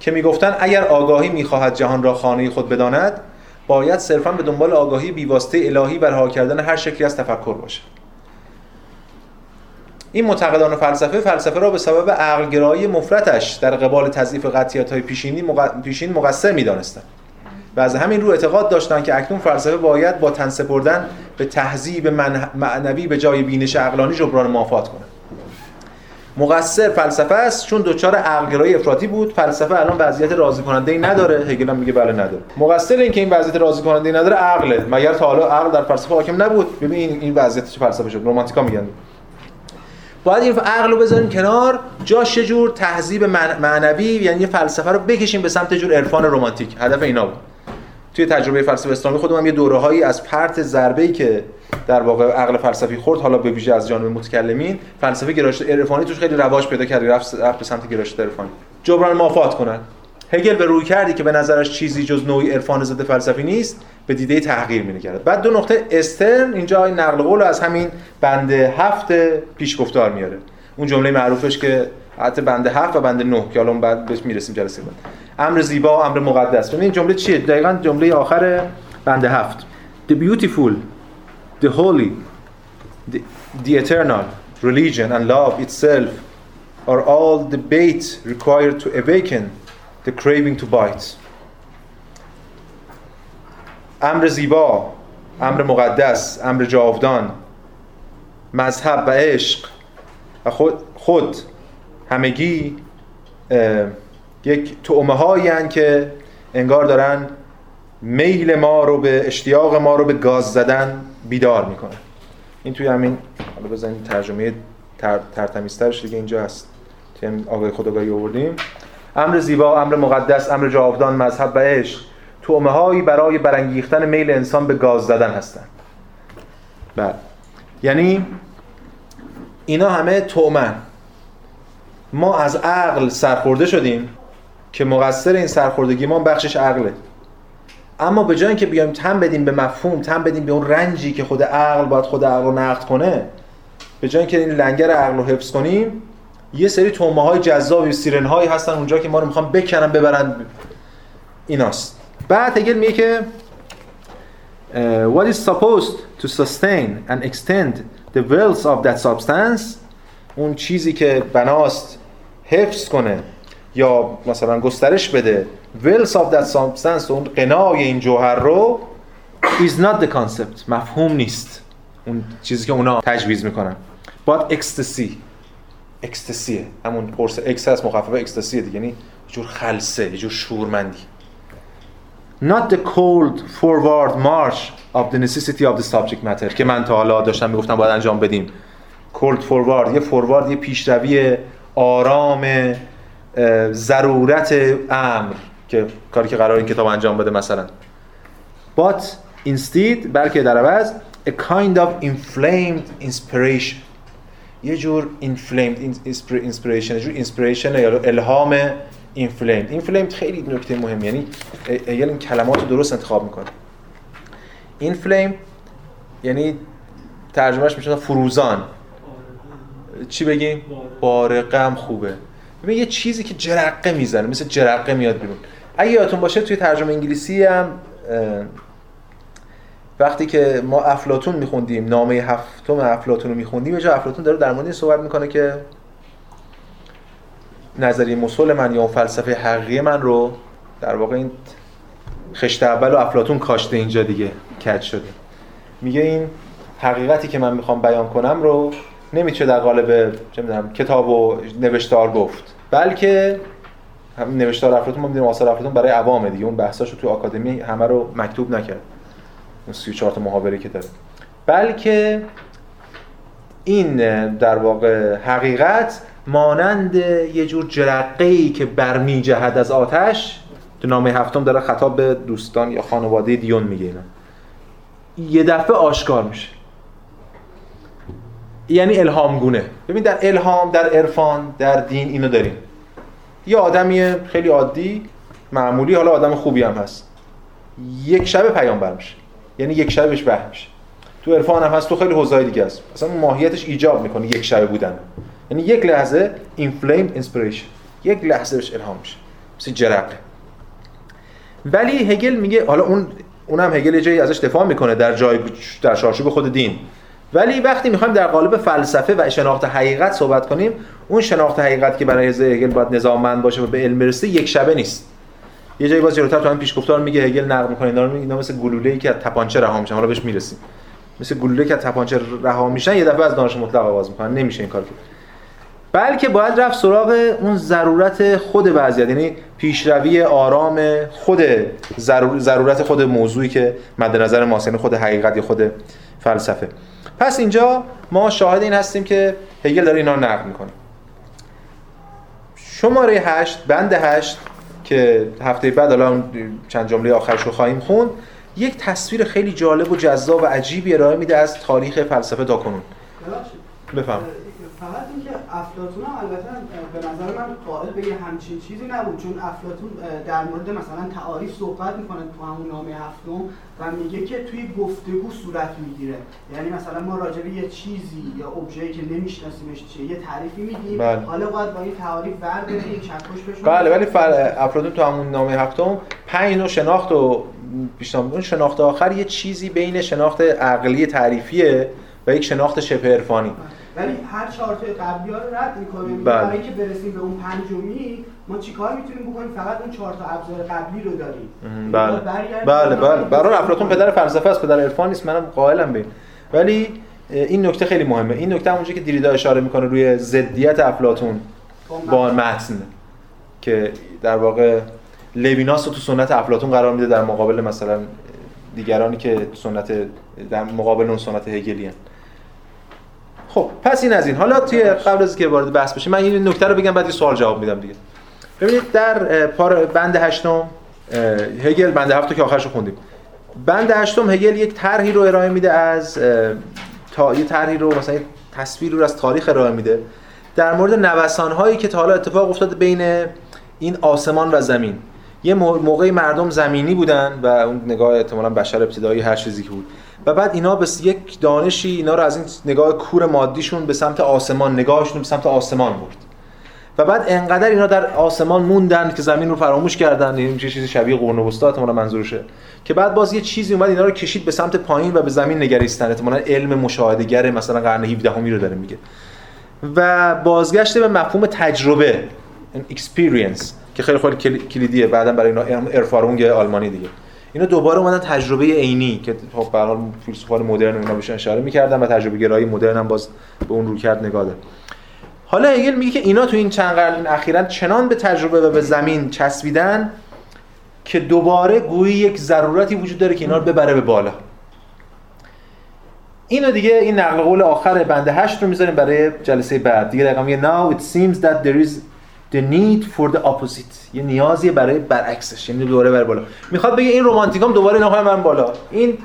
که میگفتن اگر آگاهی میخواهد جهان را خانه خود بداند باید صرفاً به دنبال آگاهی بی‌واسطه الهی برها کردن هر شکلی از تفکر باشد. این معتقدان فلسفه فلسفه را به سبب عقل‌گرایی مفرطش در قبال تضعیف قطعیت‌های پیشینی مق... پیشین مقصر می‌دانستند. و از همین رو اعتقاد داشتن که اکنون فلسفه باید با تن سپردن به تهذیب منح... معنوی به جای بینش عقلانی جبران مافات کنه. مقصر فلسفه است چون دوچار عقل‌گرایی افراطی بود. فلسفه الان وضعیت راضی کننده‌ای نداره. هگل هم میگه بله نداره. مقصر این که این وضعیت راضی کننده‌ای نداره عقله. مگر تا حالا عقل در فلسفه حاکم نبود؟ ببین این وضعیت چه فلسفه شد. رمانتیکا میگن باید این عقل رو بذاریم کنار، جاش یه جور تهذیب من... معنوی یعنی فلسفه رو بکشیم به سمت جور عرفان رمانتیک. هدف اینا بود. توی تجربه فلسفه اسلامی خودم هم یه دوره‌هایی از پرت ضربه‌ای که در واقع عقل فلسفی خورد، حالا به ویژه از جانب متکلمین، فلسفه گرایش عرفانی توش خیلی رواج پیدا کرد، رفت به سمت گرایش عرفانی. جبران مافات کنن. هگل به رویکردی که به نظرش چیزی جز نوعی عرفان ضد فلسفی نیست، به دیده تحقیر می‌نگرد. بعد دو نقطه استرن اینجا این نقل قول از همین بند هفت پیش گفتار میاره. اون جمله معروفش که حتی بند هفت و بند نه که الان بعد بهش میرسیم جلسه بعد. امر زیبا و امر مقدس. این جمله چیه؟ دقیقاً جمله آخر بند هفت. The beautiful, the holy, the, the eternal, religion and love itself are all the bait required to awaken the craving to bite. امر زیبا، امر مقدس، امر جاودان، مذهب و عشق و خود خود همگی یک طعمه هایی هن که انگار دارن میل ما رو به اشتیاق ما رو به گاز زدن بیدار میکنن. این توی همین حالا بزنید ترجمه تر... ترتمیزترش دیگه اینجا هست توی همین آقای خداگاهی آوردیم. امر زیبا، امر مقدس، امر جاودان، مذهب و عشق طعمه هایی برای برانگیختن میل انسان به گاز زدن هستن. بله، یعنی اینا همه طعمه. ما از عقل سرخورده شدیم که مقصر این سرخوردگی ما بخشش عقله. اما به جای اینکه بیایم تن بدیم به مفهوم، تن بدیم به اون رنجی که خود عقل باید خود عقل رو نقد کنه، به جای اینکه این لنگر عقل رو حفظ کنیم، یه سری تومه‌های جذابی، سیرن‌هایی هستن اونجا که ما رو میخوان بکنن ببرن. ایناست. بعد هگل میگه که what is supposed to sustain and extend the wealth of that substance، اون چیزی که بناست حفظ کنه یا مثلا گسترش بده wealth of that substance، اون غنای این جوهر رو is not the concept، مفهوم نیست اون چیزی که اونا تجویز میکنن but ecstasy. اکستسیه، همون قرص اکس هست مخفف اکستسیه دیگه، یعنی جور خلسه، جور شورمندی. not the cold forward march of the necessity of the subject matter که من تا حالا داشتم میگفتم باید انجام بدیم. cold forward یه فوروارد، یه پیشروی آرام ضرورت امر که کاری که قرار این کتاب انجام بده مثلا. but instead، بلکه در عوض a kind of inflamed inspiration، یه جور inflamed inspiration، یه جور inspiration یا الهام inflamed. inflamed خیلی نکته مهم، یعنی یعنی کلمات رو درست انتخاب میکنه. inflamed یعنی ترجمهش میشه فروزان، چی بگیم؟ بارقه هم خوبه. ببین یه چیزی که جرقه میزنه، مثل جرقه میاد بیرون. اگه یادتون باشه توی ترجمه انگلیسی هم وقتی که ما افلاطون میخوندیم، نامه هفتم افلاطون رو میخوندیم، یه جا افلاطون داره در مورد این صحبت میکنه که نظریه مسل من یا اون فلسفه حقیقی من رو در واقع این خشت اول و افلاطون کاشته اینجا دیگه کج شده. میگه این حقیقتی که من میخوام بیان کنم رو نمیشه در قالب چه میدونم کتاب و نوشتار گفت، بلکه همین نوشتار افلاطون، ما میدونیم آثار افلاطون برای عوامه دیگه، اون بحثاشو تو آکادمی همه رو مکتوب نکرد، اون سی و چهار تا محاوره که داره، بلکه این در واقع حقیقت مانند یه جور جرقه‌ای که برمی جهد از آتش. تو نامه هفتم داره خطاب به دوستان یا خانواده دیون میگه اینا یه دفعه آشکار میشه، یعنی الهام گونه. ببین در الهام، در عرفان، در دین اینو داریم. یه آدمی خیلی عادی معمولی، حالا آدم خوبی هم هست، یک شب پیامبر میشه، یعنی یک شبش وحی میشه. تو عرفان هم هست، تو خیلی حوزه‌های دیگه هست، اصلا ماهیتش ایجاب میکنه یک شب بودن، یعنی یک لحظه inflamed inspiration، یک لحظه بهش الهام میشه، مثل جرقه. ولی هگل میگه، حالا اون اونم هگل یه جایی ازش دفاع میکنه در جای در چارچوب خود دین، ولی وقتی میخوایم در قالب فلسفه و شناخت حقیقت صحبت کنیم، اون شناخت حقیقت که برای هگل باید نظاممند باشه و به علم برسه یک شبه نیست. یه جایی باز جلوتر تو هم پیشگفتار میگه، هگل نقد میکنه اینا رو، میگه مثل گلوله‌ای که از تپانچه رها میشن، حالا بهش میرسیم، مثل گلوله‌ای که از تپانچه رها میشن یه دفعه از دانش مطلق آغاز میکنن، نمیشه این کار کرد، بلکه باید رفت سراغ اون ضرورت خود وضعیت، یعنی پیشروی آرام خود ضرورت خود موضوعی که مد نظر ماست، یعنی خود حقیقت یا خود فلسفه. پس اینجا ما شاهد این هستیم که هگل داره اینا رو نقد میکنه. شماره هشت، بند هشت که هفته بعد الان چند جمله آخرش رو خواهیم خوند، یک تصویر خیلی جالب و جذاب و عجیبی ارائه میده از تاریخ فلسفه تا کنون. بفهم. فقط اینکه افلاطون هم البته به نظر من قائل به یه همچین چیزی نبود، چون افلاطون در مورد مثلا تعاریف صحبت میکنه تو همون نامه هفتم و میگه که توی گفتگو صورت میگیره، یعنی مثلا ما راجع به یه چیزی یا ابژه‌ای که نمیشناسیمش چیه یه تعریفی میدیم، بله. حالا باید با این تعاریف بربریم چکش بشون، بله. ولی فر... افلاطون تو همون نامه هفتم پنج نوع شناخت و پیشنهاد، شناخت آخر یه چیزی بین شناخت عقلی تعریفیه و یک شناخت شبه عرفانی، ولی هر چهار تا قبلی ها رو رد می‌کنیم برای اینکه برسیم به اون پنجمی. ما چیکار می‌تونیم بکنیم؟ فقط اون چهار تا ابزار قبلی رو داریم. بله بله بله. برای افلاطون پدر فلسفه است، پدر عرفان نیست، منم قائلم به این. ولی این نکته خیلی مهمه، این نکته اونجایی که دیریدا اشاره می‌کنه روی ضدیت افلاطون با متن، که در واقع لویناس رو تو سنت افلاطون قرار میده در مقابل مثلا دیگرانی که سنت در مقابل اون سنت هگلیه. خب پس این از این. حالا توی قبل از که وارد بحث بشیم من این نکته رو بگم، بعد یه سوال جواب میدم دیگه. ببینید در بند هشتم هگل، بند هفتم که آخرش رو خوندیم، بند هشتم هگل یک طرحی رو ارائه میده از تا یه طرحی رو مثلا تصویری رو از تاریخ ارائه میده در مورد نوسان‌هایی که تا حالا اتفاق افتاده بین این آسمان و زمین. یه موقعی مردم زمینی بودن و اون نگاه احتمالاً بشر ابتدایی هر چیزی که بود، و بعد اینا به یک دانشی اینا رو از این نگاه کور مادیشون به سمت آسمان، نگاهشون به سمت آسمان برد، و بعد انقدر اینا در آسمان موندن که زمین رو فراموش کردن. این چه چیزی شبیه قرون وسطا احتمالاً منظورشه، که بعد باز یه چیزی اومد اینا رو کشید به سمت پایین و به زمین نگریستن. احتمالاً علم مشاهده‌گر مثلا قرن هفدهمی رو داره میگه، و بازگشت به مفهوم تجربه، experience، که خیلی خیلی کلیدیه بعداً برای اینا ارفارونگ آلمانی دیگه. اینا دوباره اومدن تجربه عینی که خب به هر حال فیلسوفان مدرن اینا بهش اشاره می‌کردن و تجربه گرایی مدرن هم باز به اون رویکرد نگاه داره. حالا هگل میگه که اینا تو این چند قرن اخیراً چنان به تجربه و به زمین چسبیدن که دوباره گویی یک ضرورتی وجود داره که اینا رو ببره به بالا. اینو دیگه این نقل قول آخر بند هشت رو می‌ذاریم برای جلسه بعد. دیگه دقیقاً میگه now it seems that there is the need for the opposite، یه نیازیه برای برعکسش، یعنی دوباره بر بالا. میخواد بگه این رمانتیکام دوباره اینا هم بالا، این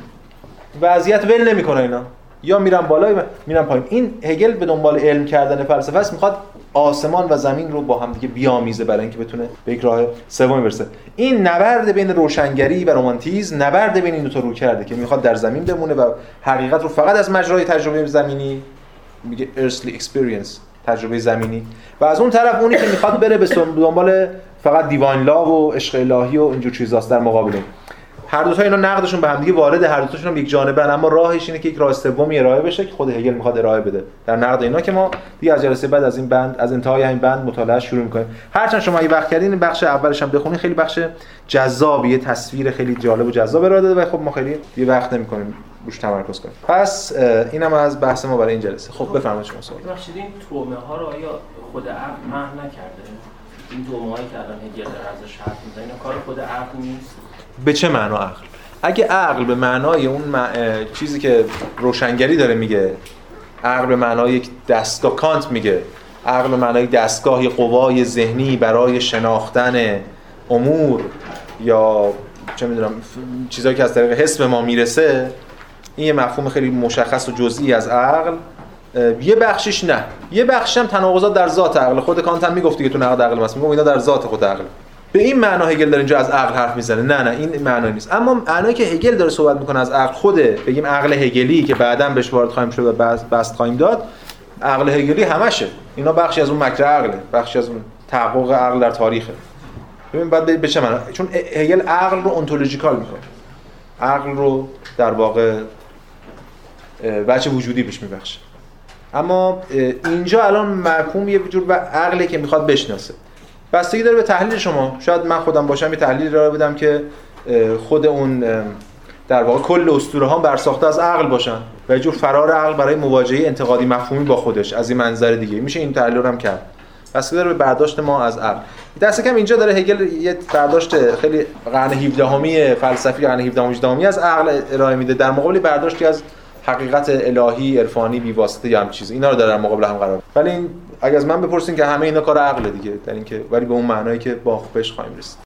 وضعیت ول نمیکنه، اینا یا میرن بالا یا میرن پایین. این هگل به دنبال علم کردن فلسفه است، میخواد آسمان و زمین رو با هم دیگه بیامیزه برای اینکه بتونه به یک راه سومی برسه. این نبرد بین روشنگری و رمانتیسم، نبرد بین این دو تا رو کرده که میخواد در زمین بمونه و حقیقت رو فقط از مجرای تجربه زمینی، میگه earthly experience، تجربه زمینی، و از اون طرف اونی که میخواد بره به دنبال فقط دیوان لاو و عشق الهی و اینجور چیزاست در مقابل. هر دو تا اینا نقدشون به هم دیگه وارده، هر دو تاشون هم یک جانبه، اما راهش اینه که یک راه سومی ارائه بشه که خود هگل میخواد ارائه بده. در نقد اینا که ما دیگه از جلسه بعد از این بند، از انتهای این بند مطالعه شروع می‌کنیم. هرچند شما این وقت کردین بخش اولش هم بخونید، خیلی بخش جذابیه، تصویر خیلی جالب و جذاب ارائه داده و خب ما خیلی دیگه وقت نمی‌کنیم روش تمرکز کنیم. پس اینم از بحث ما برای این جلسه. خب بفرمایید شما سوال. بخشید این تومه ها رو آیا خود عقل معنی نکرده؟ این تومه هایی که الان هگل در ازش حرف می‌زنه اینا کار خود عقل نیست؟ به چه معنا عقل؟ اگه عقل به معنای اون م... چیزی که روشنگری داره میگه، عقل به معنای یک دستگاه، کانت میگه عقل به معنای دستگاه قوای ذهنی برای شناختن امور یا چه میدونم چیزایی که از طریق حس به ما میرسه، این یه مفهوم خیلی مشخص و جزئی از عقل. یه بخشش نه، یه بخشش هم تناقضات در ذات عقل. خود کانت هم میگفت دیگه تو نقد عقل ماست، میگم اینا در ذات خود عقل. به این معنا هگل داره اینجا از عقل حرف میزنه؟ نه نه، این معنی نیست. اما معنایی که هگل داره صحبت میکنه از عقل، خوده بگیم عقل هگلی که بعداً بهش وارد خواهیم شد و بس بس خواهیم داد، عقل هگلی همشه اینا، بخشی از اون مکر عقله، بخشی از اون تحقق عقل در تاریخه. ببین بعد به چه معنا، چون هگل عقل رو انتولوژیکال میکنه، عقل رو در واقع بچه وجودی بهش میبخشه. اما اینجا الان مفهوم یه جور و عقلی که میخواد بشناسه، بستگی داره به تحلیل شما. شاید من خودم باشم یه تحلیل را بدم که خود اون در واقع کل اسطوره ها برساخته از عقل باشن و یه جور فرار عقل برای مواجهه انتقادی مفهومی با خودش از این منظر دیگه، میشه این تحلیل رو هم کرد. بستگی داره به برداشت ما از عقل. دست کم اینجا داره هگل یه برداشت خیلی قرن هفدهمی فلسفی، قرن هفدهم هجدهم از عقل ارائه میده در مقابل برداشتی از حقیقت الهی عرفانی بی واسطه یا هم چیز. اینا رو دارن مقابل هم قرار. ولی این اگه از من بپرسین که همه اینا کار عقله دیگه، در این که ولی به اون معنایی که باخ بهش خواهیم رسید.